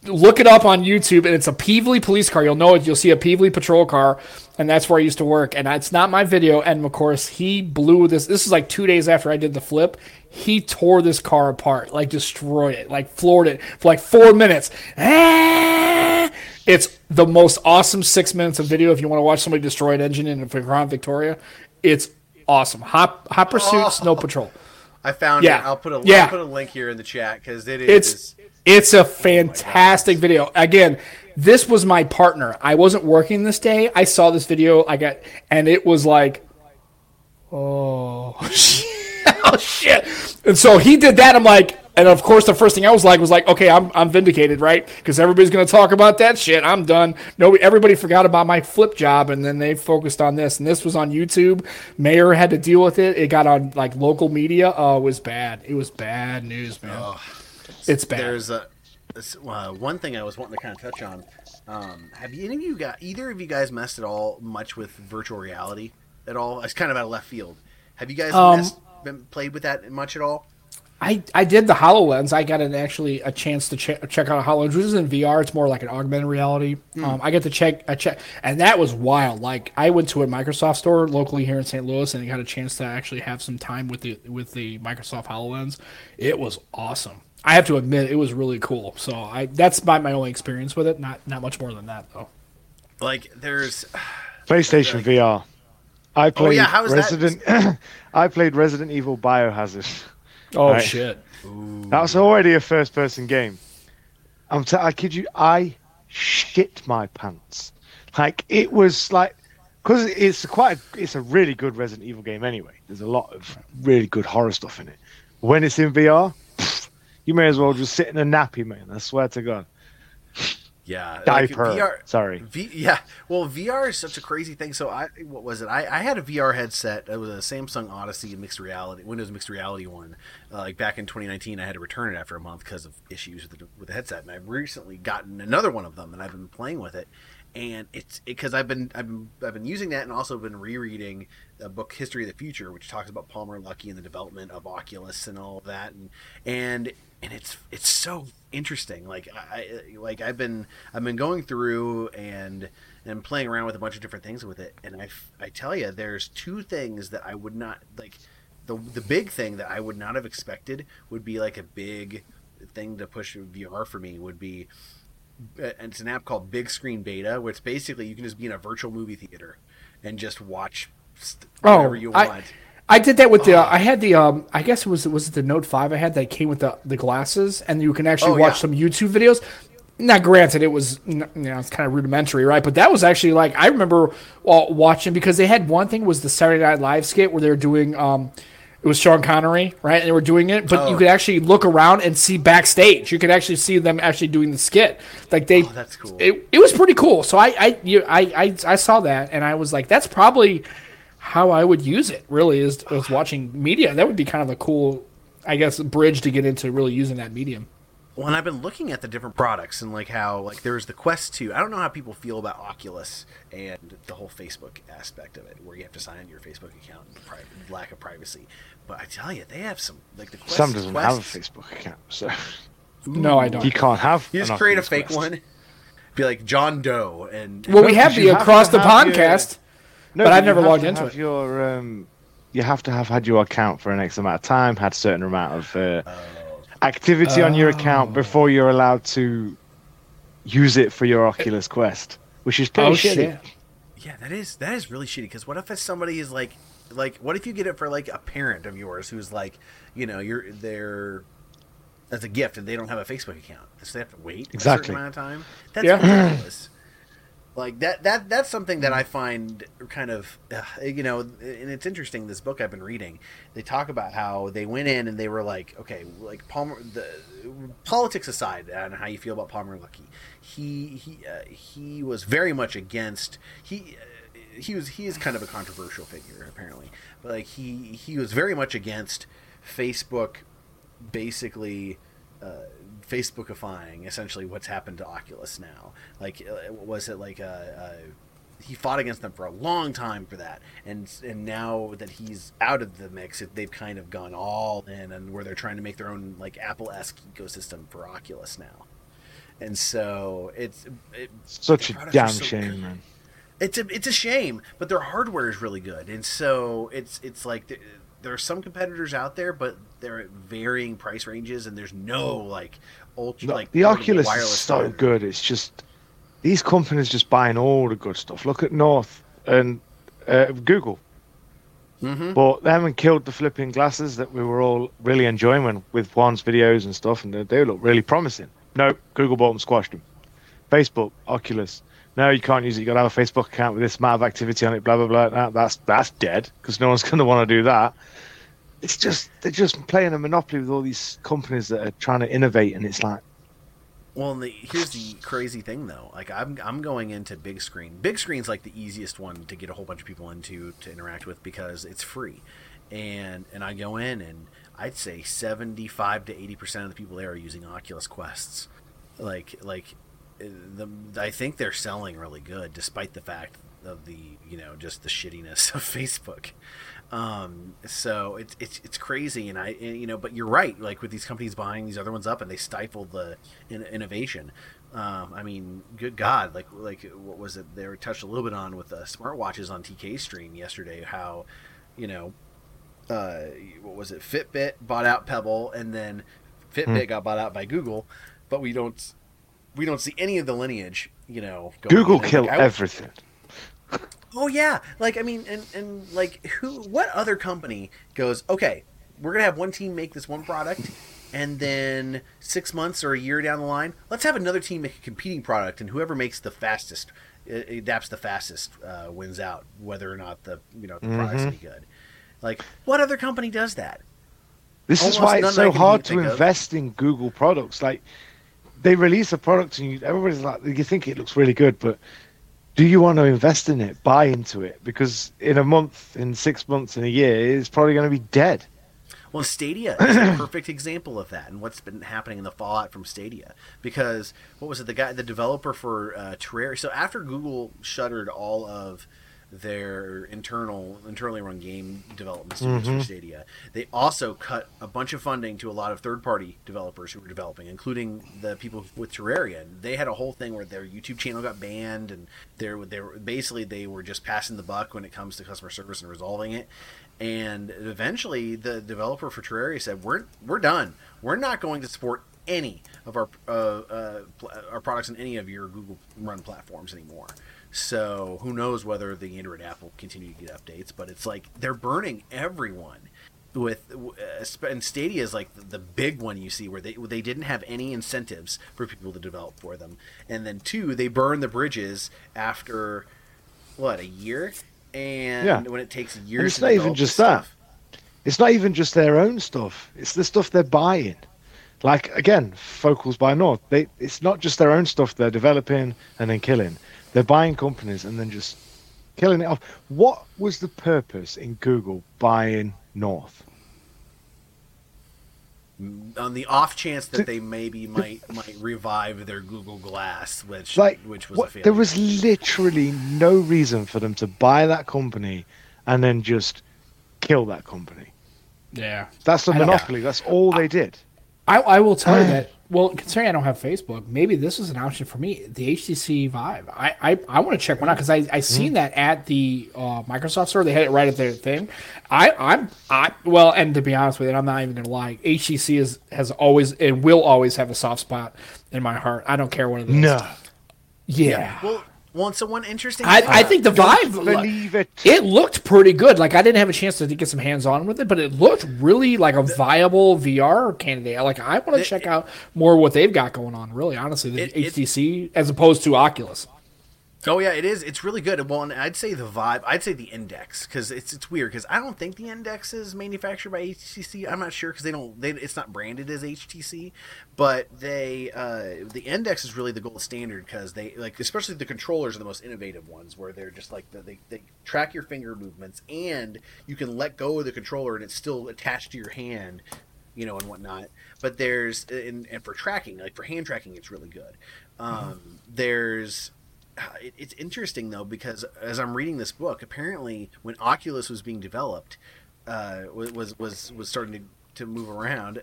look it up on YouTube, and it's a Peevely police car. You'll know it. You'll see a Peevely patrol car, and that's where I used to work. And it's not my video. And, of course, he blew this. This is like 2 days after I did the flip. He tore this car apart, like destroyed it, like floored it for like 4 minutes. It's the most awesome 6 minutes of video if you want to watch somebody destroy an engine in a Crown Victoria. It's awesome. Hot Pursuit, Snow Patrol. I found it. I'll put a link here in the chat because it is... It's a fantastic video. Again, this was my partner. I wasn't working this day. I saw this video. And it was like, oh shit. And so he did that. I'm like, and of course, the first thing I was like, okay, I'm vindicated, right? Because everybody's gonna talk about that shit. I'm done. Everybody forgot about my flip job, and then they focused on this. And this was on YouTube. Mayor had to deal with it. It got on like local media. Oh, it was bad. It was bad news, man. Oh. It's bad. There's one thing I was wanting to kind of touch on. Either of you guys messed at all much with virtual reality at all? It's kind of out of left field. Have you guys played with that much at all? I did the HoloLens. I got a chance to check out a HoloLens, which isn't VR. It's more like an augmented reality. I got to check, and that was wild. Like I went to a Microsoft store locally here in St. Louis, and I got a chance to actually have some time with the Microsoft HoloLens. It was awesome. I have to admit, it was really cool. So that's about my only experience with it. Not much more than that, though. Like there's PlayStation VR. I played I played Resident Evil Biohazard. Oh right. Shit! Ooh. That's already a first-person game. I kid you, I shit my pants. Like it was like because it's a really good Resident Evil game anyway. There's a lot of really good horror stuff in it. When it's in VR. You may as well just sit in a nappy, man. I swear to God. Yeah. Diaper. Like VR, sorry. Well, VR is such a crazy thing. So what was it? I had a VR headset. It was a Samsung Odyssey mixed reality, Windows mixed reality one. Like back in 2019, I had to return it after a month because of issues with the headset. And I've recently gotten another one of them, and I've been playing with it. And it's because I've been using that and also been rereading the book History of the Future, which talks about Palmer Luckey and the development of Oculus and all of that, and it's so interesting. Like I've been going through and playing around with a bunch of different things with it, and I tell you, there's two things that I would not like. The big thing that I would not have expected would be like a big thing to push VR for me would be. And it's an app called Big Screen Beta, where it's basically you can just be in a virtual movie theater and just watch whatever you want. I did that with I guess it was the Note 5 I had that came with the glasses, and you can actually watch some YouTube videos. Now, granted, it was it's kind of rudimentary, right? But that was actually like I remember watching because they had one thing was the Saturday Night Live skit where they were doing it was Sean Connery, right? And they were doing it, but you could actually look around and see backstage. You could actually see them actually doing the skit. Like they, that's cool. It was pretty cool. So I saw that, and I was like, that's probably how I would use it. Really, is watching media. That would be kind of a cool, I guess, bridge to get into really using that medium. Well, and I've been looking at the different products and like how like there's the Quest 2. I don't know how people feel about Oculus and the whole Facebook aspect of it, where you have to sign into your Facebook account and lack of privacy. But I tell you, they have some like the Quest. Sam doesn't have a Facebook account, so no, I don't. You can't have. You just create a fake Quest. One. Be like John Doe, and well, we have the Across the Pondcast, but I've never logged into it. You have to have had your account for an X amount of time, had a certain amount of. activity on your account before you're allowed to use it for your Oculus Quest, which is pretty shitty. Shit. Yeah, that is really shitty, because what if somebody is like what if you get it for like a parent of yours who's like, you know, you're there as a gift and they don't have a Facebook account, so they have to wait a certain amount of time. That's ridiculous. Like that's something that I find kind of, you know, and it's interesting. This book I've been reading, they talk about how they went in and they were like, okay, like Palmer, the politics aside, and how you feel about Palmer Luckey, he was very much against he is kind of a controversial figure apparently, but like he was very much against Facebook, basically. Facebookifying essentially what's happened to Oculus now. Like, was it like he fought against them for a long time for that, and now that he's out of the mix, they've kind of gone all in, and where they're trying to make their own like Apple-esque ecosystem for Oculus now. And so it's such a damn shame, man. It's a shame, but their hardware is really good, and so it's like. There are some competitors out there, but they're at varying price ranges, and there's no like ultra. No, like the Oculus is so good. It's just these companies just buying all the good stuff. Look at North and Google, but they haven't killed the flipping glasses that we were all really enjoying with Juan's videos and stuff, and they look really promising. Nope, Google bought them, squashed them. Facebook, Oculus. No, you can't use it. You've got to have a Facebook account with this amount of activity on it, blah, blah, blah. No, that's dead, because no one's going to want to do that. It's just, they're just playing a monopoly with all these companies that are trying to innovate, and it's like... Well, here's the crazy thing, though. Like, I'm going into big screen. Big screen's, like, the easiest one to get a whole bunch of people into to interact with, because it's free. And I go in, and I'd say 75 to 80% of the people there are using Oculus Quests. I think they're selling really good, despite the fact of the, you know, just the shittiness of Facebook. So it's crazy, but you're right. Like with these companies buying these other ones up, and they stifle the innovation. I mean, good God, like what was it? They were touched a little bit on with the smartwatches on TK stream yesterday. How, you know, what was it? Fitbit bought out Pebble, and then Fitbit got bought out by Google, but we don't see any of the lineage, you know. Google killed everything. Oh yeah, like I mean, and like who? What other company goes? Okay, we're gonna have one team make this one product, and then 6 months or a year down the line, let's have another team make a competing product, and whoever makes the fastest, adapts the fastest, wins out. Whether or not the product's any good. Like, what other company does that? This is why it's so hard to invest in Google products, like. They release a product and everybody's like, you think it looks really good, but do you want to invest in it, buy into it? Because in a month, in 6 months, in a year, it's probably going to be dead. Well, Stadia is a perfect example of that, and what's been happening in the fallout from Stadia. Because what was it? The developer for Terraria. So after Google shuttered all of their internally run game development studios for Stadia. They also cut a bunch of funding to a lot of third-party developers who were developing, including the people with Terraria. They had a whole thing where their YouTube channel got banned, and they were just passing the buck when it comes to customer service and resolving it. And eventually, the developer for Terraria said, "We're done. We're not going to support any of our products on any of your Google run platforms anymore." So who knows whether the Android app will continue to get updates, but it's like they're burning everyone with and Stadia is like the big one you see where they didn't have any incentives for people to develop for them. And then two, they burn the bridges after a year? And when it takes years to develop. It's not even just stuff. That. It's not even just their own stuff. It's the stuff they're buying. Like again, Focals by North. It's not just their own stuff they're developing and then killing. They're buying companies and then just killing it off. What was the purpose in Google buying North? On the off chance that they maybe might revive their Google Glass, which was a failure. There was literally no reason for them to buy that company and then just kill that company. Yeah. That's a monopoly. That's all they did. I will tell you that Well, considering I don't have Facebook, maybe this is an option for me, the HTC Vive. I want to check one out because I seen that at the Microsoft store. They had it right at their thing. Well, and to be honest with you, I'm not even going to lie. HTC has always and will always have a soft spot in my heart. I don't care what it is. No. Yeah. Well, want someone interesting? I think the Vive, believe it looked pretty good. Like, I didn't have a chance to get some hands-on with it, but it looked really like a viable VR candidate. Like, I want to check out more what they've got going on, really, honestly, the HTC as opposed to Oculus. Oh, yeah, it is. It's really good. Well, and I'd say the Vive, I'd say the Index, because it's weird, because I don't think the Index is manufactured by HTC. I'm not sure, because it's not branded as HTC, but the Index is really the gold standard, because they, like, especially the controllers are the most innovative ones, where they're just like, they track your finger movements, and you can let go of the controller, and it's still attached to your hand, you know, and whatnot. But there's, and for tracking, like for hand tracking, it's really good. It's interesting, though, because as I'm reading this book, apparently when Oculus was being developed, was starting to move around,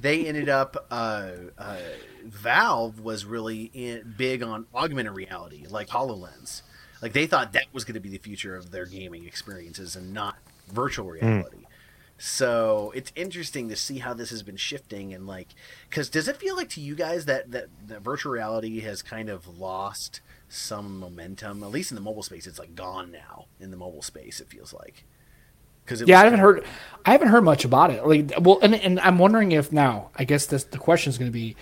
they ended up Valve was really big on augmented reality, like HoloLens. Like, they thought that was going to be the future of their gaming experiences and not virtual reality. So it's interesting to see how this has been shifting, and like, because does it feel like to you guys that virtual reality has kind of lost some momentum, at least in the mobile space? It's like gone now in the mobile space, it feels like. I haven't heard much about it. Like, well, and I'm wondering if now, I guess the question is going to be,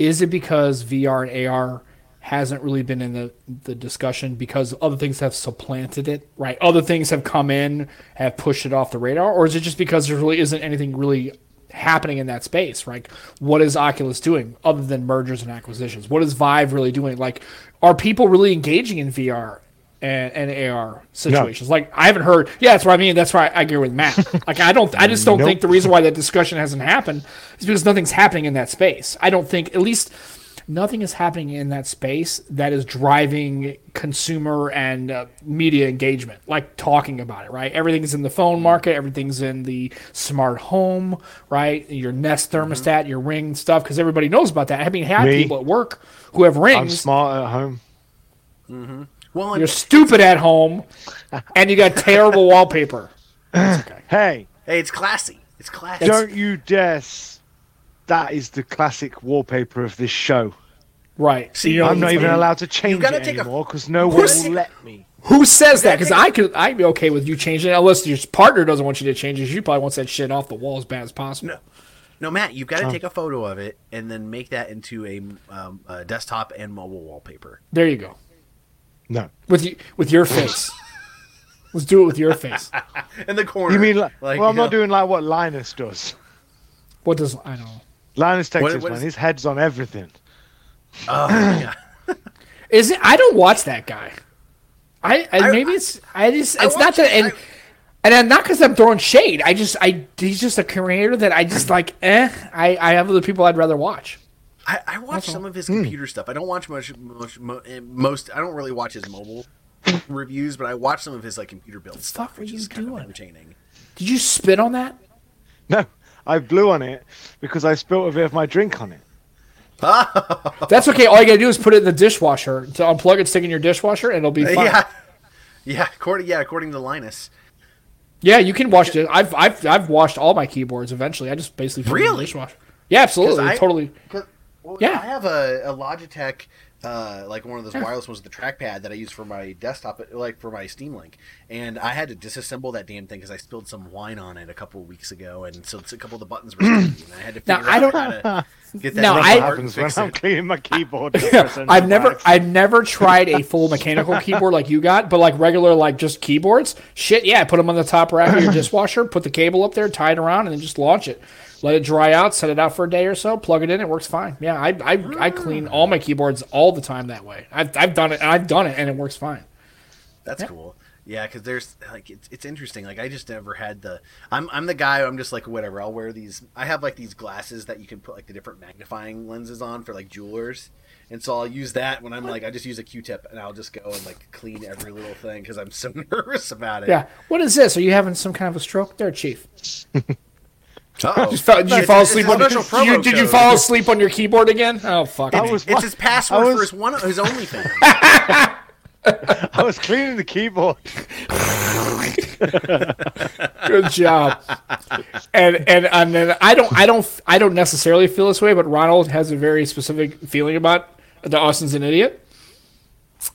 is it because VR and AR hasn't really been in the discussion because other things have supplanted it, right? Other things have come in, have pushed it off the radar, or is it just because there really isn't anything really happening in that space? Like, what is Oculus doing other than mergers and acquisitions? What is Vive really doing? Like, are people really engaging in VR and AR situations? No. Like, I haven't heard. Yeah, that's what I mean. That's why I agree with Matt. Like, I just don't think the reason why that discussion hasn't happened is because nothing's happening in that space. I don't think, at least, nothing is happening in that space that is driving consumer and media engagement, like talking about it, right? Everything's in the phone market. Everything's in the smart home, right? Your Nest thermostat, your Ring stuff, because everybody knows about that. I mean, half people at work who have Rings. I'm smart at home. Mm-hmm. Well, you're stupid at home, and you got terrible wallpaper. That's okay. Hey, it's classy. It's classy. Don't you dare. That is the classic wallpaper of this show. Right. See, I'm not even allowed to change it anymore because no one will let me. Who says that? Because I'd be okay with you changing it unless your partner doesn't want you to change it. You probably want that shit off the wall as bad as possible. No, Matt, you've got to take a photo of it and then make that into a desktop and mobile wallpaper. There you go. No. With your face. Let's do it with your face. In the corner. You mean I'm not doing like what Linus does. What does I don't know? Linus Texas, what man. His head's on everything. Oh, yeah. Is it? I don't watch that guy. And not because I'm throwing shade. He's just a creator that I just like. I have other people I'd rather watch. I watch some of his computer stuff. I don't watch much. I don't really watch his mobile reviews, but I watch some of his like computer build stuff, which is kind of entertaining. Did you spit on that? No. I blew on it because I spilled a bit of my drink on it. That's okay. All you got to do is put it in the dishwasher. To unplug it, stick it in your dishwasher, and it'll be fine. Yeah. According to Linus. Yeah, you can wash it. I've washed all my keyboards eventually. I just basically put it in the dishwasher. Yeah, absolutely. I have a Logitech, like one of those wireless ones with the trackpad that I use for my desktop, like for my Steam Link. And I had to disassemble that damn thing because I spilled some wine on it a couple of weeks ago. And so a couple of the buttons were sticky, and I had to figure out how to get that. I'm cleaning my keyboard. I've never tried a full mechanical keyboard like you got, but like regular, like just keyboards. Shit, yeah, put them on the top rack of your dishwasher, put the cable up there, tie it around, and then just launch it. Let it dry out, set it out for a day or so, plug it in, it works fine. Yeah, I clean all my keyboards all the time that way. I've done it, and it works fine. That's cool. Yeah, because there's like it's interesting. Like I just never had the. I'm the guy. I'm just like whatever. I'll wear these. I have like these glasses that you can put like the different magnifying lenses on for like jewelers. And so I'll use that when I'm like, I just use a Q-tip and I'll just go and like clean every little thing because I'm so nervous about it. Yeah. What is this? Are you having some kind of a stroke there, Chief? Did you fall asleep on your keyboard again? Oh, fuck. It's his password for his OnlyFans. I was cleaning the keyboard. Good job. And then I don't necessarily feel this way, but Ronald has a very specific feeling about the Austin's an idiot.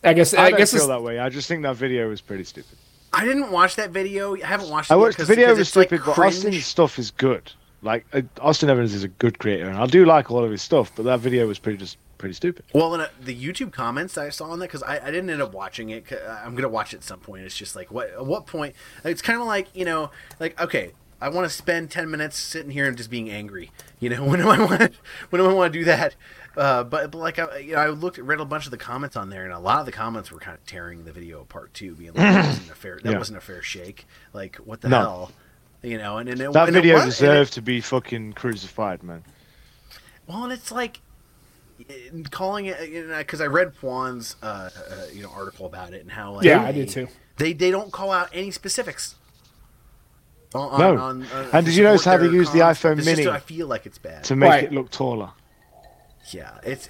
I guess I feel that way. I just think that video was pretty stupid. I didn't watch that video. I haven't watched it. I watched the video. It was stupid, but Austin's stuff is good. Like Austin Evans is a good creator, and I do like all of his stuff. But that video was pretty stupid. Well, in the YouTube comments I saw on that, because I didn't end up watching it. I'm gonna watch it at some point. It's just like what point? It's kind of like okay, I want to spend 10 minutes sitting here and just being angry. When do I want to do that? But I read a bunch of the comments on there, and a lot of the comments were kind of tearing the video apart too, being like that wasn't a fair shake. Like what the hell, And that video deserved to be fucking crucified, man. Well, and it's like calling it because I read Juan's article about it and how I did too. They don't call out any specifics. And did you notice how they use the iPhone Mini? Just, I feel like it's bad to make it look taller. Yeah, it's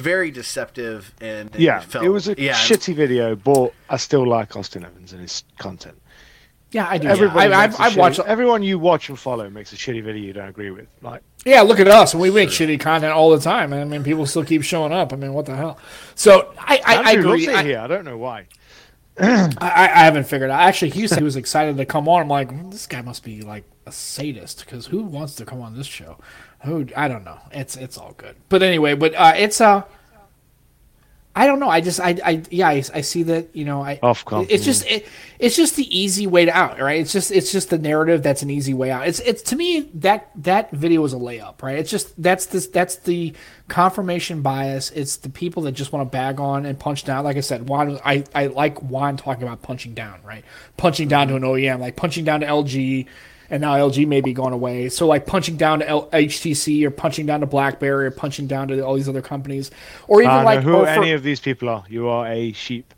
very deceptive and it was a shitty video, but I still like Austin Evans and his content. Yeah, I do. Everyone you watch and follow makes a shitty video you don't agree with. Like, yeah, look at us, and we make shitty content all the time. I mean, people still keep showing up. I mean, what the hell? So I agree. I don't know why. I haven't figured out. Actually, he was excited to come on. I'm like, this guy must be like a sadist because who wants to come on this show? I don't know. It's all good. But anyway, I don't know. I see that, it's just the easy way out, right? It's just the narrative that's an easy way out. It's to me that video was a layup, right? It's just that's the confirmation bias. It's the people that just want to bag on and punch down. Like I said, Juan, I like Juan talking about punching down, right? Punching down to an OEM, like punching down to LG. And now LG may be going away. So like punching down to HTC or punching down to BlackBerry or punching down to all these other companies. Or even any of these people are. You are a sheep.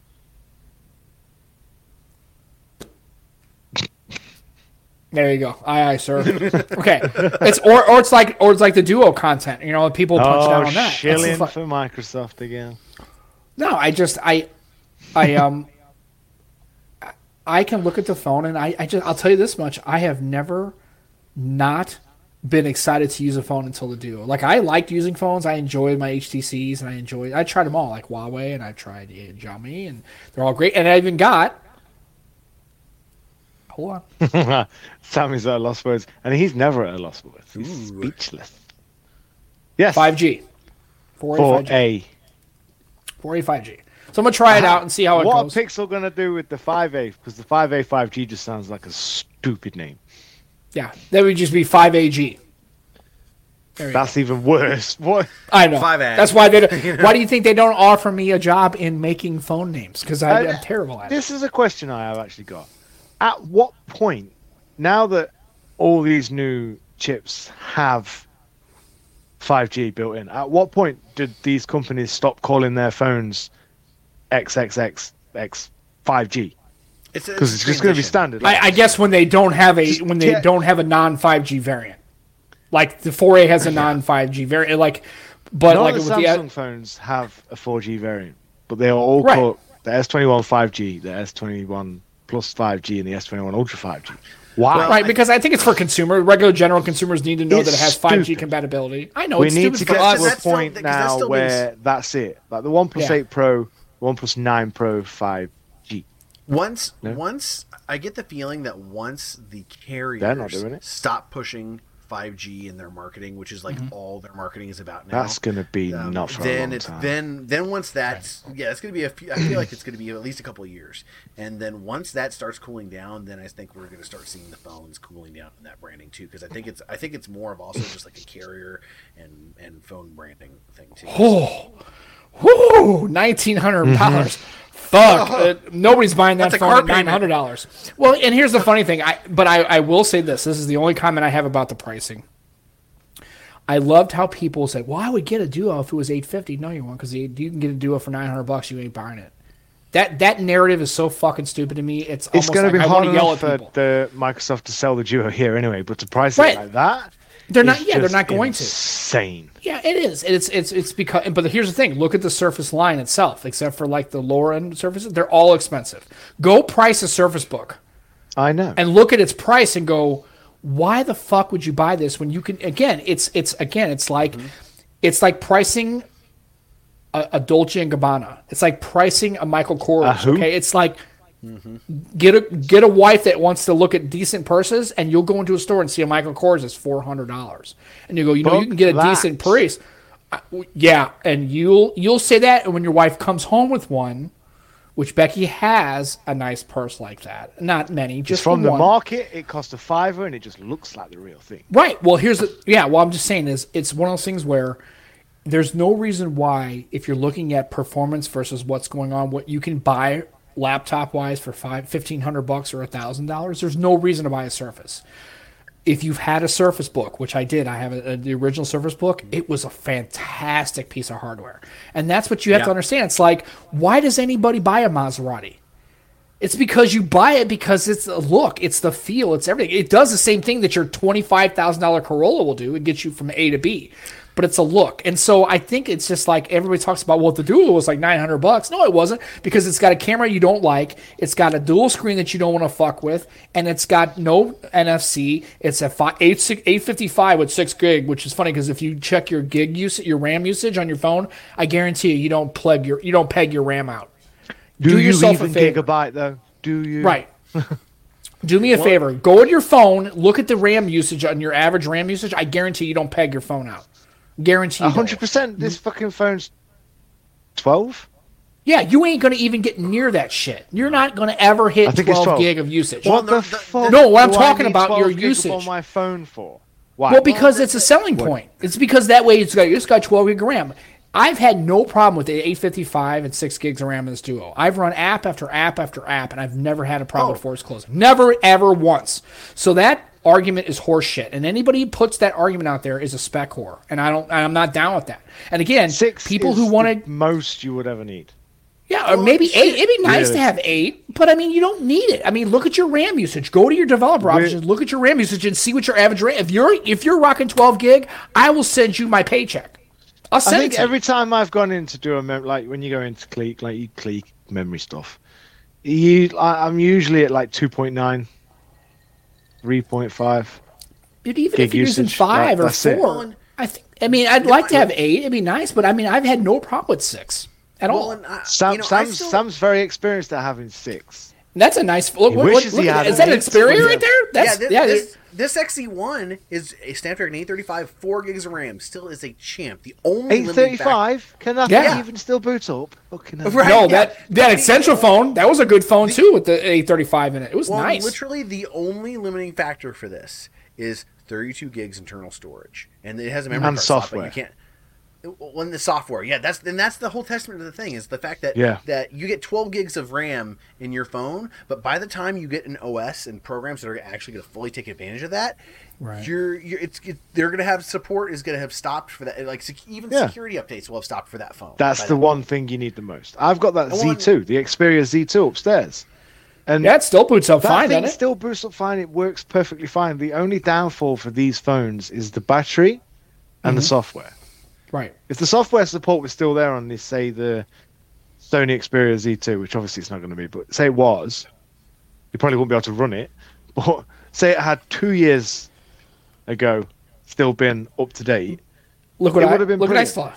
There you go. Aye, sir. Okay. It's like the Duo content. People punch down on that. Shilling for Microsoft again. No, I can look at the phone, and I'll tell you this much. I have never not been excited to use a phone until the Duo. Like, I liked using phones. I enjoyed my HTCs, and I tried them all, like Huawei, and I've tried Xiaomi, and they're all great. And I even got... Hold on. Sammy's at a loss words, and he's never at a loss words. He's speechless. Yes. 5G. 4A 4A 5G. So I'm going to try it out and see how it goes. What are Pixel going to do with the 5A? Because the 5A 5G just sounds like a stupid name. Yeah, that would just be 5AG. That's even worse. What? I know. 5A. That's why why do you think they don't offer me a job in making phone names? Because I'm terrible at it. This is a question I have actually got. At what point, now that all these new chips have 5G built in, at what point did these companies stop calling their phones XXX 5G, because it's just going to be standard. I guess when they don't have a non 5G variant, like the 4A has a non 5G variant, Samsung phones have a 4G variant, but they are all called the S21 5G, the S21 Plus 5G, and the S21 Ultra 5G. Wow. Well, because I think it's for consumer. Regular general consumers need to know that it has 5G compatibility. I know that's it. Like the OnePlus 8 Pro. OnePlus 9 Pro 5G. Once I get the feeling that once the carriers stop pushing 5G in their marketing, which is all their marketing is about now, that's going to be not for a long time. Then once that's it's going to be I feel like it's going to be at least a couple of years, and then once that starts cooling down, then I think we're going to start seeing the phones cooling down in that branding too, because I think it's more of also just like a carrier and phone branding thing too. Oh. Woo! $1,900. Fuck! Nobody's buying that phone at $900. Well, and here's the funny thing. I will say this. This is the only comment I have about the pricing. I loved how people said, "Well, I would get a Duo if it was $850." No, you won't, because you can get a Duo for $900. You ain't buying it. That narrative is so fucking stupid to me. It's going to be hard enough for the Microsoft to sell the Duo here anyway, but to price it like that, they're not going to. Insane. Yeah, it is. It's because. But here's the thing: look at the Surface line itself, except for like the lower end Surfaces, they're all expensive. Go price a Surface Book. I know. And look at its price and go, why the fuck would you buy this when you can? Again, it's like pricing a Dolce and Gabbana. It's like pricing a Michael Kors. Okay, it's like get a wife that wants to look at decent purses, and you'll go into a store and see a Michael Kors is $400, and you go, you can get a decent purse. Yeah, and you'll say that, and when your wife comes home with one, which Becky has a nice purse like that. Not many, just from the market. It costs a $5 and it just looks like the real thing. Right. Well, I'm just saying is it's one of those things where there's no reason why, if you're looking at performance versus what's going on, what you can buy laptop-wise for $1,500 or $1,000, there's no reason to buy a Surface. If you've had a Surface Book, which I did, I have the original Surface Book, it was a fantastic piece of hardware. And that's what you have to understand. It's like, why does anybody buy a Maserati? It's because you buy it because it's the look, it's the feel, it's everything. It does the same thing that your $25,000 Corolla will do. It gets you from A to B. But it's a look. And so I think it's just like everybody talks about, well, the Duo was like $900. No, it wasn't, because it's got a camera you don't like. It's got a dual screen that you don't want to fuck with. And it's got no NFC. It's a 855 with 6 gig, which is funny because if you check your gig usage, your RAM usage on your phone, I guarantee you don't peg your RAM out. Do yourself even a favor. Gigabyte though? Do you? Right. Do me a favor. Go to your phone, look at the RAM usage on your average RAM usage. I guarantee you don't peg your phone out. Guaranteed 100%. This fucking phone's 12. Yeah, you ain't gonna even get near that shit. You're not gonna ever hit 12 gig of usage. What the fuck? No, what I'm talking about your usage on my phone for. Why? Well, because it's a selling point. It's because that way it's got 12 gig RAM. I've had no problem with the 855 and 6 gigs of RAM in this Duo. I've run app after app after app, and I've never had a problem with force closing. Never, ever once. So that argument is horseshit. And anybody who puts that argument out there is a spec whore. And I'm not down with that. And again, people who wanted the most you would ever need. Yeah, or maybe 8. It'd be nice to have 8, but I mean, you don't need it. I mean, look at your RAM usage. Go to your developer options, look at your RAM usage, and see what your average RAM. If you're rocking 12 gig, I will send you my paycheck. I think every time I've gone in to do like when you go into Clique, like you Clique memory stuff, I'm usually at like 2.9, 3.5. Dude, even if you're using 5 or 4, I'd like to have 8. It'd be nice, but I mean, I've had no problem with 6 at all. Sam's very experienced at having 6. That's a nice look. Look, is that an Xperia right there? This XE1 is a Snapdragon 835, 4 gigs of RAM. Still is a champ. The only 835? Can that even still boot up? Fucking hell. Right, no, that Essential phone, that was a good phone too with the 835 in it. It was nice. Literally, the only limiting factor for this is 32 gigs internal storage, and it has a memory card software. Slot, when the software, that's the whole testament of the thing is the fact that that you get 12 gigs of RAM in your phone, but by the time you get an OS and programs that are actually going to fully take advantage of that, they're going to have support is going to have stopped for that. Like security updates will have stopped for that phone. That's the one thing you need the most. I've got that Z2, the Xperia Z2 upstairs, and that still boots up fine. It still boots up fine. It works perfectly fine. The only downfall for these phones is the battery and the software. Right. If the software support was still there on this, say the Sony Xperia Z2, which obviously it's not going to be, but say it was, you probably wouldn't be able to run it. But say it had 2 years ago still been up to date. Look what I saw.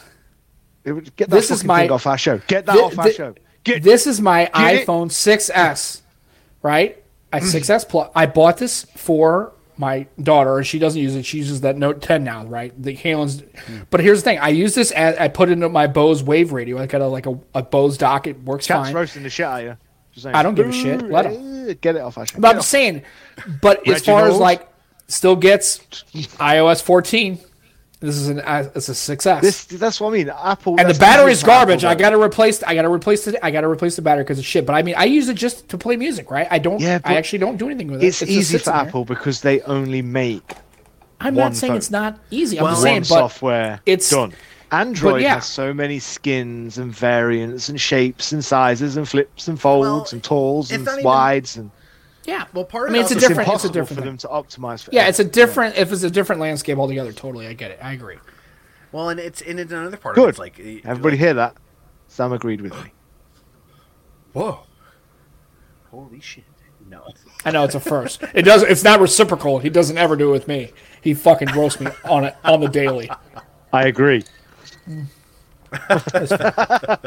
It would get that fucking thing off our show. Get that off our show. This is my iPhone 6S, right? 6S Plus. I bought this for my daughter. She doesn't use it. She uses that Note 10 now, right? The Halen's. But here's the thing. I use this as I put it into my Bose Wave radio. I got a Bose dock. It works fine. Cat's roasting the shit out of you. I don't give a shit. Let him. Get it off. But I'm saying, but as far as like, still gets iOS 14. This is it's a 6S. That's what I mean. Apple. And the battery's garbage. I gotta replace the battery because it's shit. But I mean, I use it just to play music, right? I actually don't do anything with it. It's easy for Apple because they only make. I'm not saying it's not easy. I'm saying, but software. It's done. Android has so many skins and variants and shapes and sizes and flips and folds and talls and wides and it's impossible for them to optimize for it's a different if it's a different landscape altogether. Totally, I get it. I agree. Well, and it's another part of it's like everybody hear that? Sam agreed with me. Whoa! Holy shit! No, I know it's a first. It does. It's not reciprocal. He doesn't ever do it with me. He fucking roasts me on it on the daily. I agree. It's fair.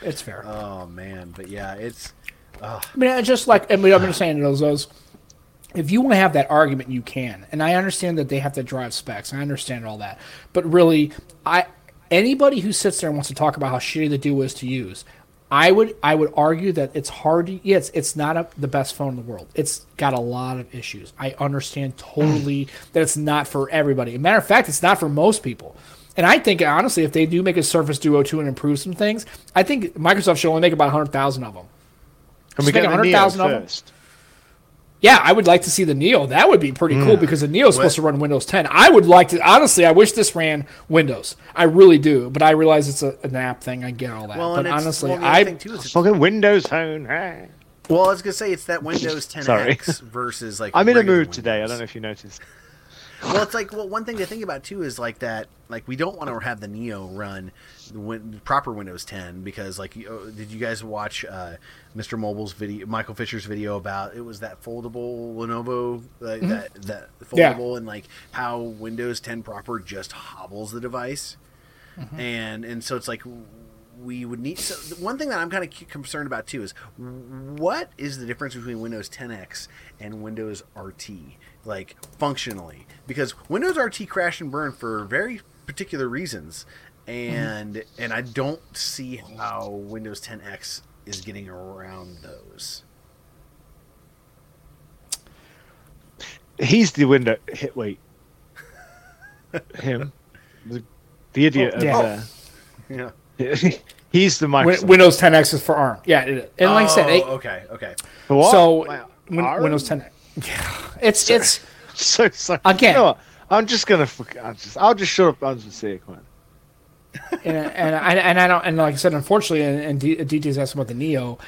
It's fair. Oh man, but yeah, it's. I mean, it's just like I'm understanding those. If you want to have that argument, you can, and I understand that they have to drive specs. I understand all that, but really, anybody who sits there and wants to talk about how shitty the Duo is to use, I would argue that it's hard. It's not the best phone in the world. It's got a lot of issues. I understand totally that it's not for everybody. As a matter of fact, it's not for most people. And I think honestly, if they do make a Surface Duo 2 and improve some things, I think Microsoft should only make about 100,000 of them. Can we get 100,000 of them? Yeah, I would like to see the Neo. That would be pretty cool because the Neo is supposed to run Windows 10. I would like to. Honestly, I wish this ran Windows. I really do, but I realize it's an app thing. I get all that. Well, but honestly, fucking Windows phone. Hey. Well, I was gonna say it's that Windows 10X versus like. I'm in a mood today. I don't know if you noticed. Well, it's like one thing to think about too is like that. Like we don't want to have the Neo run the proper Windows 10 because like did you guys watch Mr. Mobile's video, Michael Fisher's video about it was that foldable Lenovo that foldable and like how Windows 10 proper just hobbles the device, and so it's like we would need. So one thing that I'm kind of concerned about too is what is the difference between Windows 10X and Windows RT? Like functionally, because Windows RT crashed and burned for very particular reasons, and I don't see how Windows 10X is getting around those. He's the window. Wait, him, the idiot. Yeah. He's the Microsoft. Windows 10X is for ARM. Yeah, it is. And like I said, okay. What? So Windows 10X. Yeah, it's so again. You know what? I'll just shut up. I'll just say it. Come on. And like I said, unfortunately, and DJ's asked about the Neo.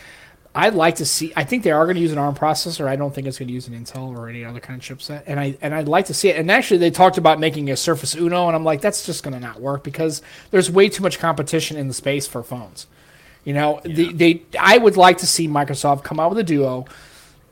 I'd like to see. I think they are going to use an ARM processor. I don't think it's going to use an Intel or any other kind of chipset. And I'd like to see it. And actually, they talked about making a Surface Uno, and I'm like, that's just going to not work because there's way too much competition in the space for phones. You know, I would like to see Microsoft come out with a Duo.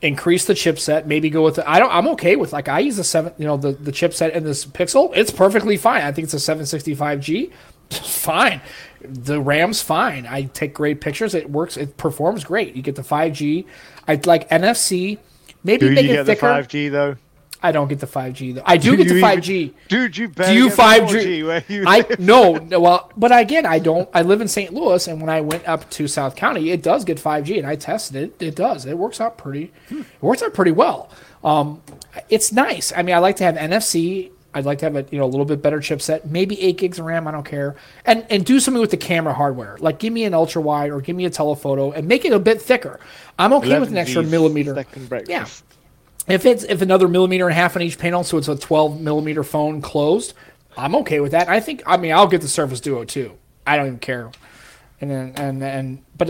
Increase the chipset, maybe go with I'm okay with like I use the the chipset in this Pixel. It's perfectly fine. I think it's a 765G. Fine. The RAM's fine. I take great pictures. It works. It performs great. You get the 5G. I'd like NFC. Maybe make it thicker. Do you get the 5G though? I don't get the 5G though. I do get the 5G. Dude, you better get the 5G where you live. I don't. I live in St. Louis, and when I went up to South County, it does get 5G, and I tested it. It does. It works out pretty well. It's nice. I mean, I like to have NFC. I'd like to have a a little bit better chipset, maybe 8 gigs of RAM. I don't care, and do something with the camera hardware. Like give me an ultra wide or give me a telephoto, and make it a bit thicker. I'm okay with an extra millimeter. Yeah. If another millimeter and a half on each panel, so it's a 12 millimeter phone closed, I'm okay with that. I'll get the Surface Duo too. I don't even care. But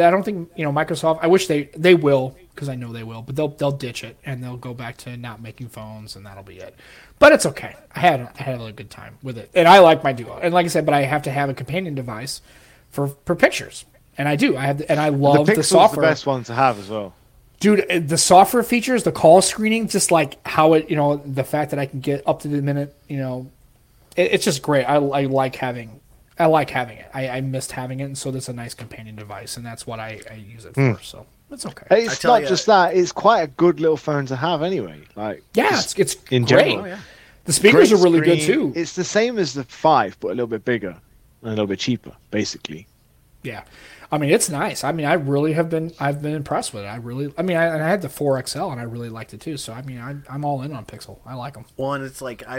I don't think Microsoft. I wish they will because I know they will, but they'll ditch it and they'll go back to not making phones and that'll be it. But it's okay. I had a good time with it, and I like my Duo. And like I said, but I have to have a companion device for pictures, and I do. I love the software. The best one to have as well. Dude, the software features, the call screening, just like how it, the fact that I can get up to the minute, it's just great. I like having it. I missed having it, and so that's a nice companion device, and that's what I use it for. So it's okay. It's not just that; it's quite a good little phone to have anyway. Like it's in great. General. Oh, yeah. The speakers are really good too. It's the same as the 5, but a little bit bigger and a little bit cheaper, basically. Yeah. I mean, it's nice. I mean, I've been impressed with it. I had the 4XL and I really liked it too. So, I mean, I'm all in on Pixel. I like them. Well, and it's like, I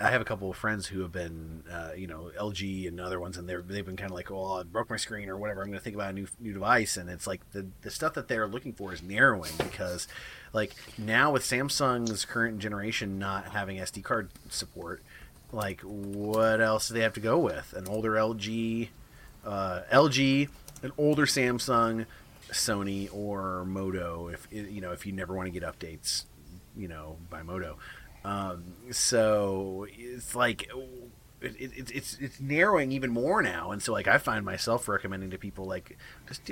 have a couple of friends who have been, LG and other ones. And they've been kind of like, I broke my screen or whatever. I'm going to think about a new device. And it's like the stuff that they're looking for is narrowing because like now with Samsung's current generation, not having SD card support, like, what else do they have to go with? An older LG, an older Samsung, Sony, or Moto, if you never want to get updates, by Moto. So it's like it's narrowing even more now, and so like I find myself recommending to people like just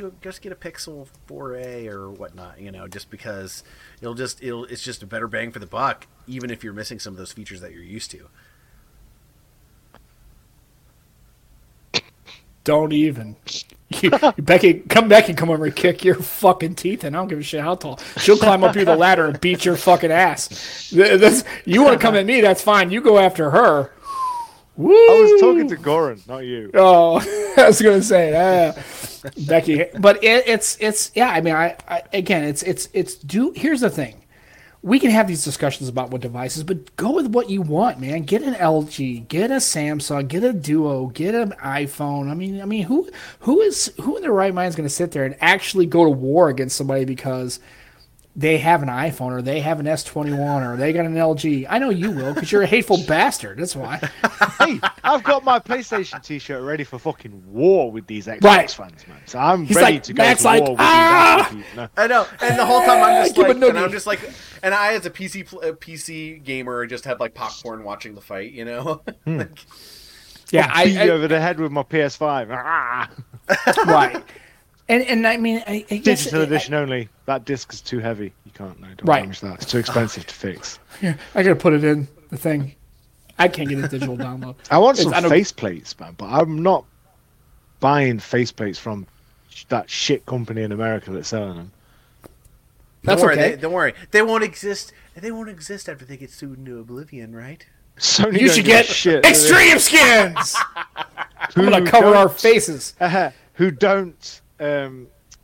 get a Pixel 4a or whatnot, just because it's just a better bang for the buck, even if you're missing some of those features that you're used to. Don't even. Becky, come back and come over and kick your fucking teeth in. I don't give a shit how tall. She'll climb up through the ladder and beat your fucking ass. You want to come at me, that's fine. You go after her. Woo! I was talking to Goran, not you. Oh, I was going to say, Becky. But here's the thing. We can have these discussions about what devices, but go with what you want, man. Get an LG, get a Samsung, get a Duo, get an iPhone. I mean, who in their right mind is going to sit there and actually go to war against somebody because they have an iPhone or they have an S21 or they got an LG? I know you will, because you're a hateful bastard. That's why. Hey, I've got my PlayStation T-shirt ready for fucking war with these Xbox fans, man. So I'm ready to go to war with these Xbox fans. I know, and the whole time and I, as a PC gamer, just had like popcorn watching the fight, Yeah, I'll beat you over the head with my PS5. Right. And I mean, I guess, digital edition only. That disc is too heavy. You can't. No, don't damage that. It's too expensive to fix. Yeah, I gotta put it in the thing. I can't get a digital download. I want some faceplates, man, but I'm not buying faceplates from that shit company in America that's selling them. Don't worry. They won't exist. They won't exist after they get sued into oblivion, right? Sony, you should get shit, Extreme Skins. We're gonna cover our faces. Who don't?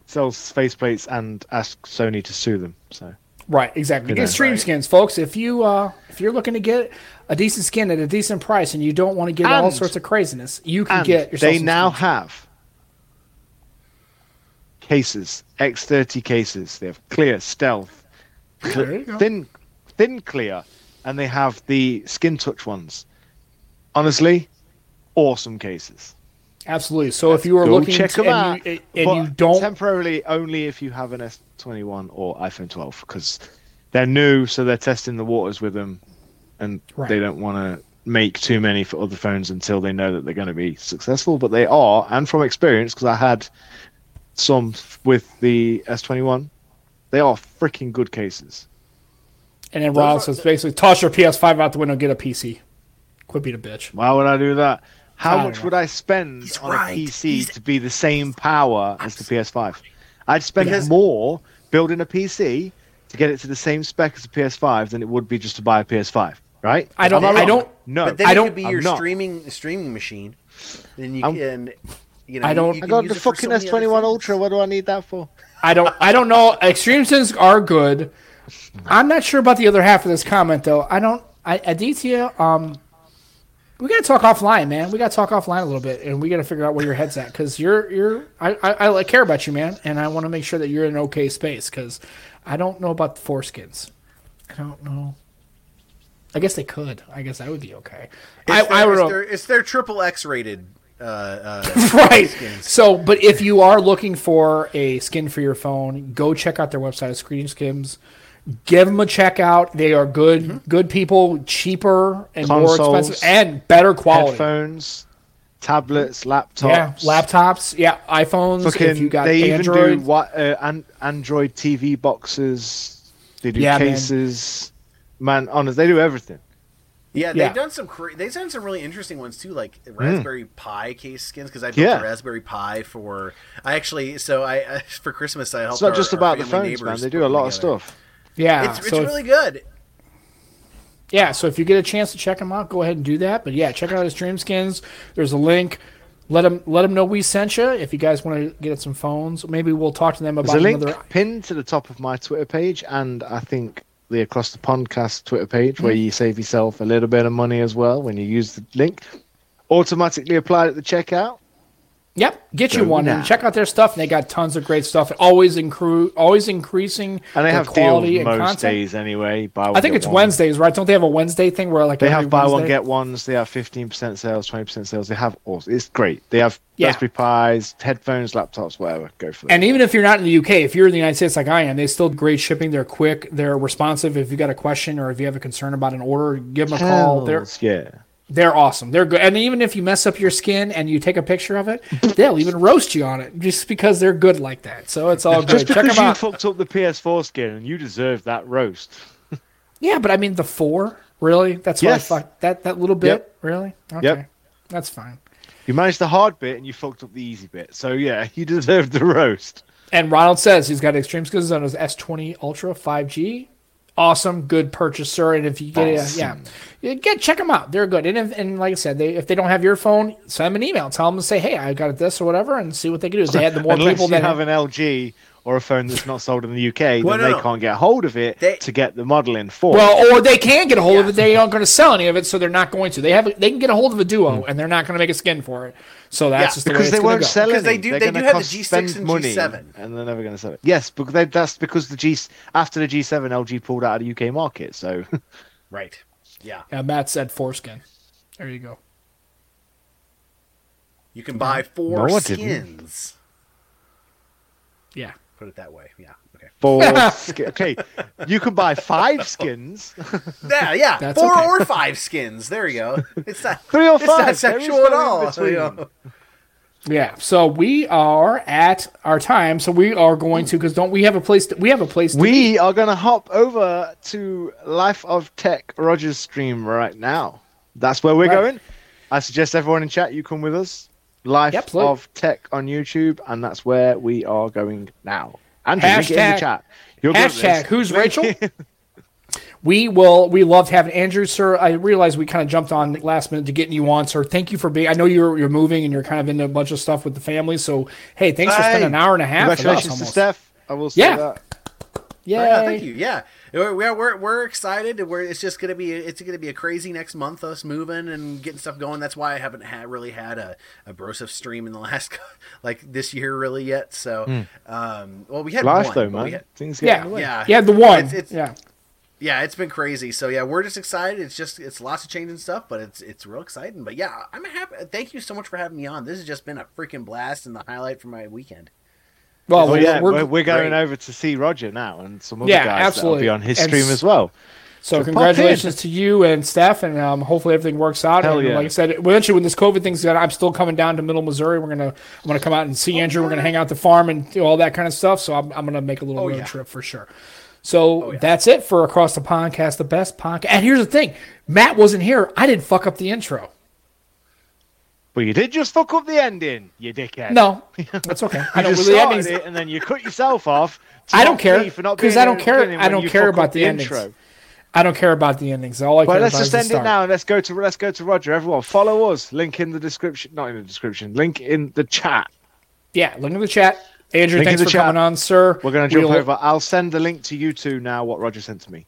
Sells faceplates and asks Sony to sue them. So right, exactly. Get Extreme Skins, folks. If you if you're looking to get a decent skin at a decent price and you don't want to get all sorts of craziness, you can get yourself. They now have cases, X30 cases. They have clear, stealth, thin clear, and they have the skin touch ones. Honestly, awesome cases. Absolutely. So if you are looking temporarily only if you have an S21 or iPhone 12, because they're new, so they're testing the waters with them, and they don't want to make too many for other phones until they know that they're going to be successful. But they are, and from experience, because I had some with the S21, they are freaking good cases. And then Rob says basically, toss your PS5 out the window, get a PC. Quit being a bitch. Why would I do that? How much would I spend on a PC to be the same power as the PS5? I'd spend more building a PC to get it to the same spec as a PS5 than it would be just to buy a PS5, right? I don't know. But then it could be your streaming machine. Then you can, I got the fucking S21 Ultra. What do I need that for? I don't know. Extreme Skins are good. I'm not sure about the other half of this comment though. Aditya, we gotta talk offline, man. We gotta talk offline a little bit, and we gotta figure out where your head's at, because you're. I care about you, man, and I want to make sure that you're in an okay space, because I don't know about the foreskins. I don't know. I guess they could. I guess that would be okay. It's their XXX rated. Right. Skins. So, but if you are looking for a skin for your phone, go check out their website, Screen Skims. Give them a check out. They are good, good people, cheaper and consoles, more expensive, and better quality. Headphones, tablets, laptops, iPhones. Fucking, if you got Android, even do Android TV boxes. They do cases. Man, honest, they do everything. Yeah, they've done some. They've done some really interesting ones too, like Raspberry Pi case skins. Because I built a Raspberri Pi for. I for Christmas I helped. It's not just about the phones, man. They do a lot of stuff. Yeah, it's really good. Yeah, so if you get a chance to check them out, go ahead and do that. But yeah, check out his Dream Skins. There's a link. Let them know we sent you. If you guys want to get some phones, maybe we'll talk to them about There's a link pinned to the top of my Twitter page, and I think the Across the Pondcast Twitter page, where you save yourself a little bit of money as well when you use the link. Automatically applied at the checkout. Yep, get you one and check out their stuff. And they got tons of great stuff. Always increasing. And they have quality deals and most content. Days anyway. I think it's Wednesdays, right? Don't they have a Wednesday thing where like they have buy one get ones? They have 15% sales, 20% sales. They have all. It's great. They have Raspberry Pis, headphones, laptops, whatever. Go for it. And even if you're not in the UK, if you're in the United States like I am, they still great shipping. They're quick. They're responsive. If you got a question or if you have a concern about an order, give them a call. They're awesome. They're good. And even if you mess up your skin and you take a picture of it, they'll even roast you on it just because they're good like that. So it's all good. Just because you fucked up the PS4 skin and you deserve that roast. Yeah, but I mean the 4, really? That's what I fucked. That little bit, really? Okay. Yep. That's fine. You managed the hard bit and you fucked up the easy bit. So yeah, you deserve the roast. And Ronald says he's got extreme skills on his S21 Ultra 5G. Awesome, good purchaser, and if you get check them out. They're good, and like I said, if they don't have your phone, send them an email, tell them to say, hey, I got this or whatever, and see what they can do. Is they had the more people that have an LG or a phone that's not sold in the UK, they can't get a hold of it to get the model in for. Well, or they can get a hold of it. They aren't going to sell any of it, so they're not going to. They can get a hold of a Duo, and they're not going to make a skin for it. So that's just the way it's going to go. Because they won't sell it. Because they do have the G6 and G7. And they're never going to sell it. Yes, but that's because after the G7, LG pulled out of the UK market. So right. Yeah. Yeah, Matt said foreskin. There you go. You can buy four skins. Yeah. Put it that way. Yeah. Okay. Four skins. Okay. You can buy 5 skins. Yeah. That's 4 or 5 skins. There you go. It's not 3 or 5. It's not sexual at all. So, yeah. So we are at our time. So we are going to, because don't we have a place? We have a place. We are going to hop over to Life of Tech Roger's stream right now. That's where we're going. I suggest everyone in chat, you come with us. Life of Tech on YouTube, and that's where we are going now. Andrew, hashtag, get in the chat. Who's Rachel? We loved having Andrew, sir. I realized we kind of jumped on last minute to getting you on, sir. Thank you for being. I know you're moving and you're kind of into a bunch of stuff with the family. So hey, thanks for spending an hour and a half. Congratulations to Steph. I will say that. Yeah, thank you. Yeah, we're excited. It's just gonna be a crazy next month. Us moving and getting stuff going. That's why I haven't really had a Broseph stream in the last this year really yet. So, we had life one, though, man. Things the one. Yeah, it's been crazy. So yeah, we're just excited. It's lots of change and stuff, but it's real exciting. But yeah, I'm happy. Thank you so much for having me on. This has just been a freaking blast and the highlight for my weekend. Well, we're going over to see Roger now and some other guys that will be on his stream as well. So congratulations to you and Steph, and hopefully everything works out. And like I said, eventually when this COVID thing's done, I'm still coming down to Middle Missouri. I'm gonna come out and see Andrew. We're gonna hang out the farm and do all that kind of stuff. So I'm gonna make a little road trip for sure. So that's it for Across the Pondcast, the best podcast. And here's the thing: Matt wasn't here. I didn't fuck up the intro. Well, you did just fuck up the ending, you dickhead. No, that's okay. I don't really endings it, and then you cut yourself off. I don't care because I don't care about the intro. I don't care about the endings. All I care about is the start. Let's just end it now and let's go to Roger. Everyone, follow us. Link in the description. Not in the description. Link in the chat. Yeah, link in the chat. Andrew, thanks for coming on, sir. We're going to jump over. I'll send the link to you two now. What Roger sent to me.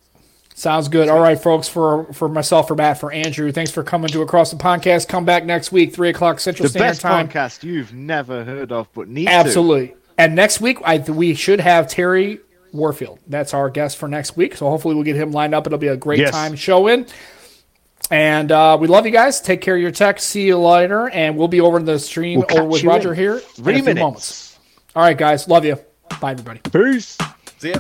Sounds good. All right, folks, for myself, for Matt, for Andrew, thanks for coming to Across the Pondcast. Come back next week, 3 o'clock Central Standard Time. The best podcast you've never heard of but need to. And next week, we should have Terry Warfield. That's our guest for next week, so hopefully we'll get him lined up. It'll be a great time showing. And we love you guys. Take care of your tech. See you later, and we'll be over in the stream over with Roger here in a few moments. All right, guys. Love you. Bye, everybody. Peace. See ya.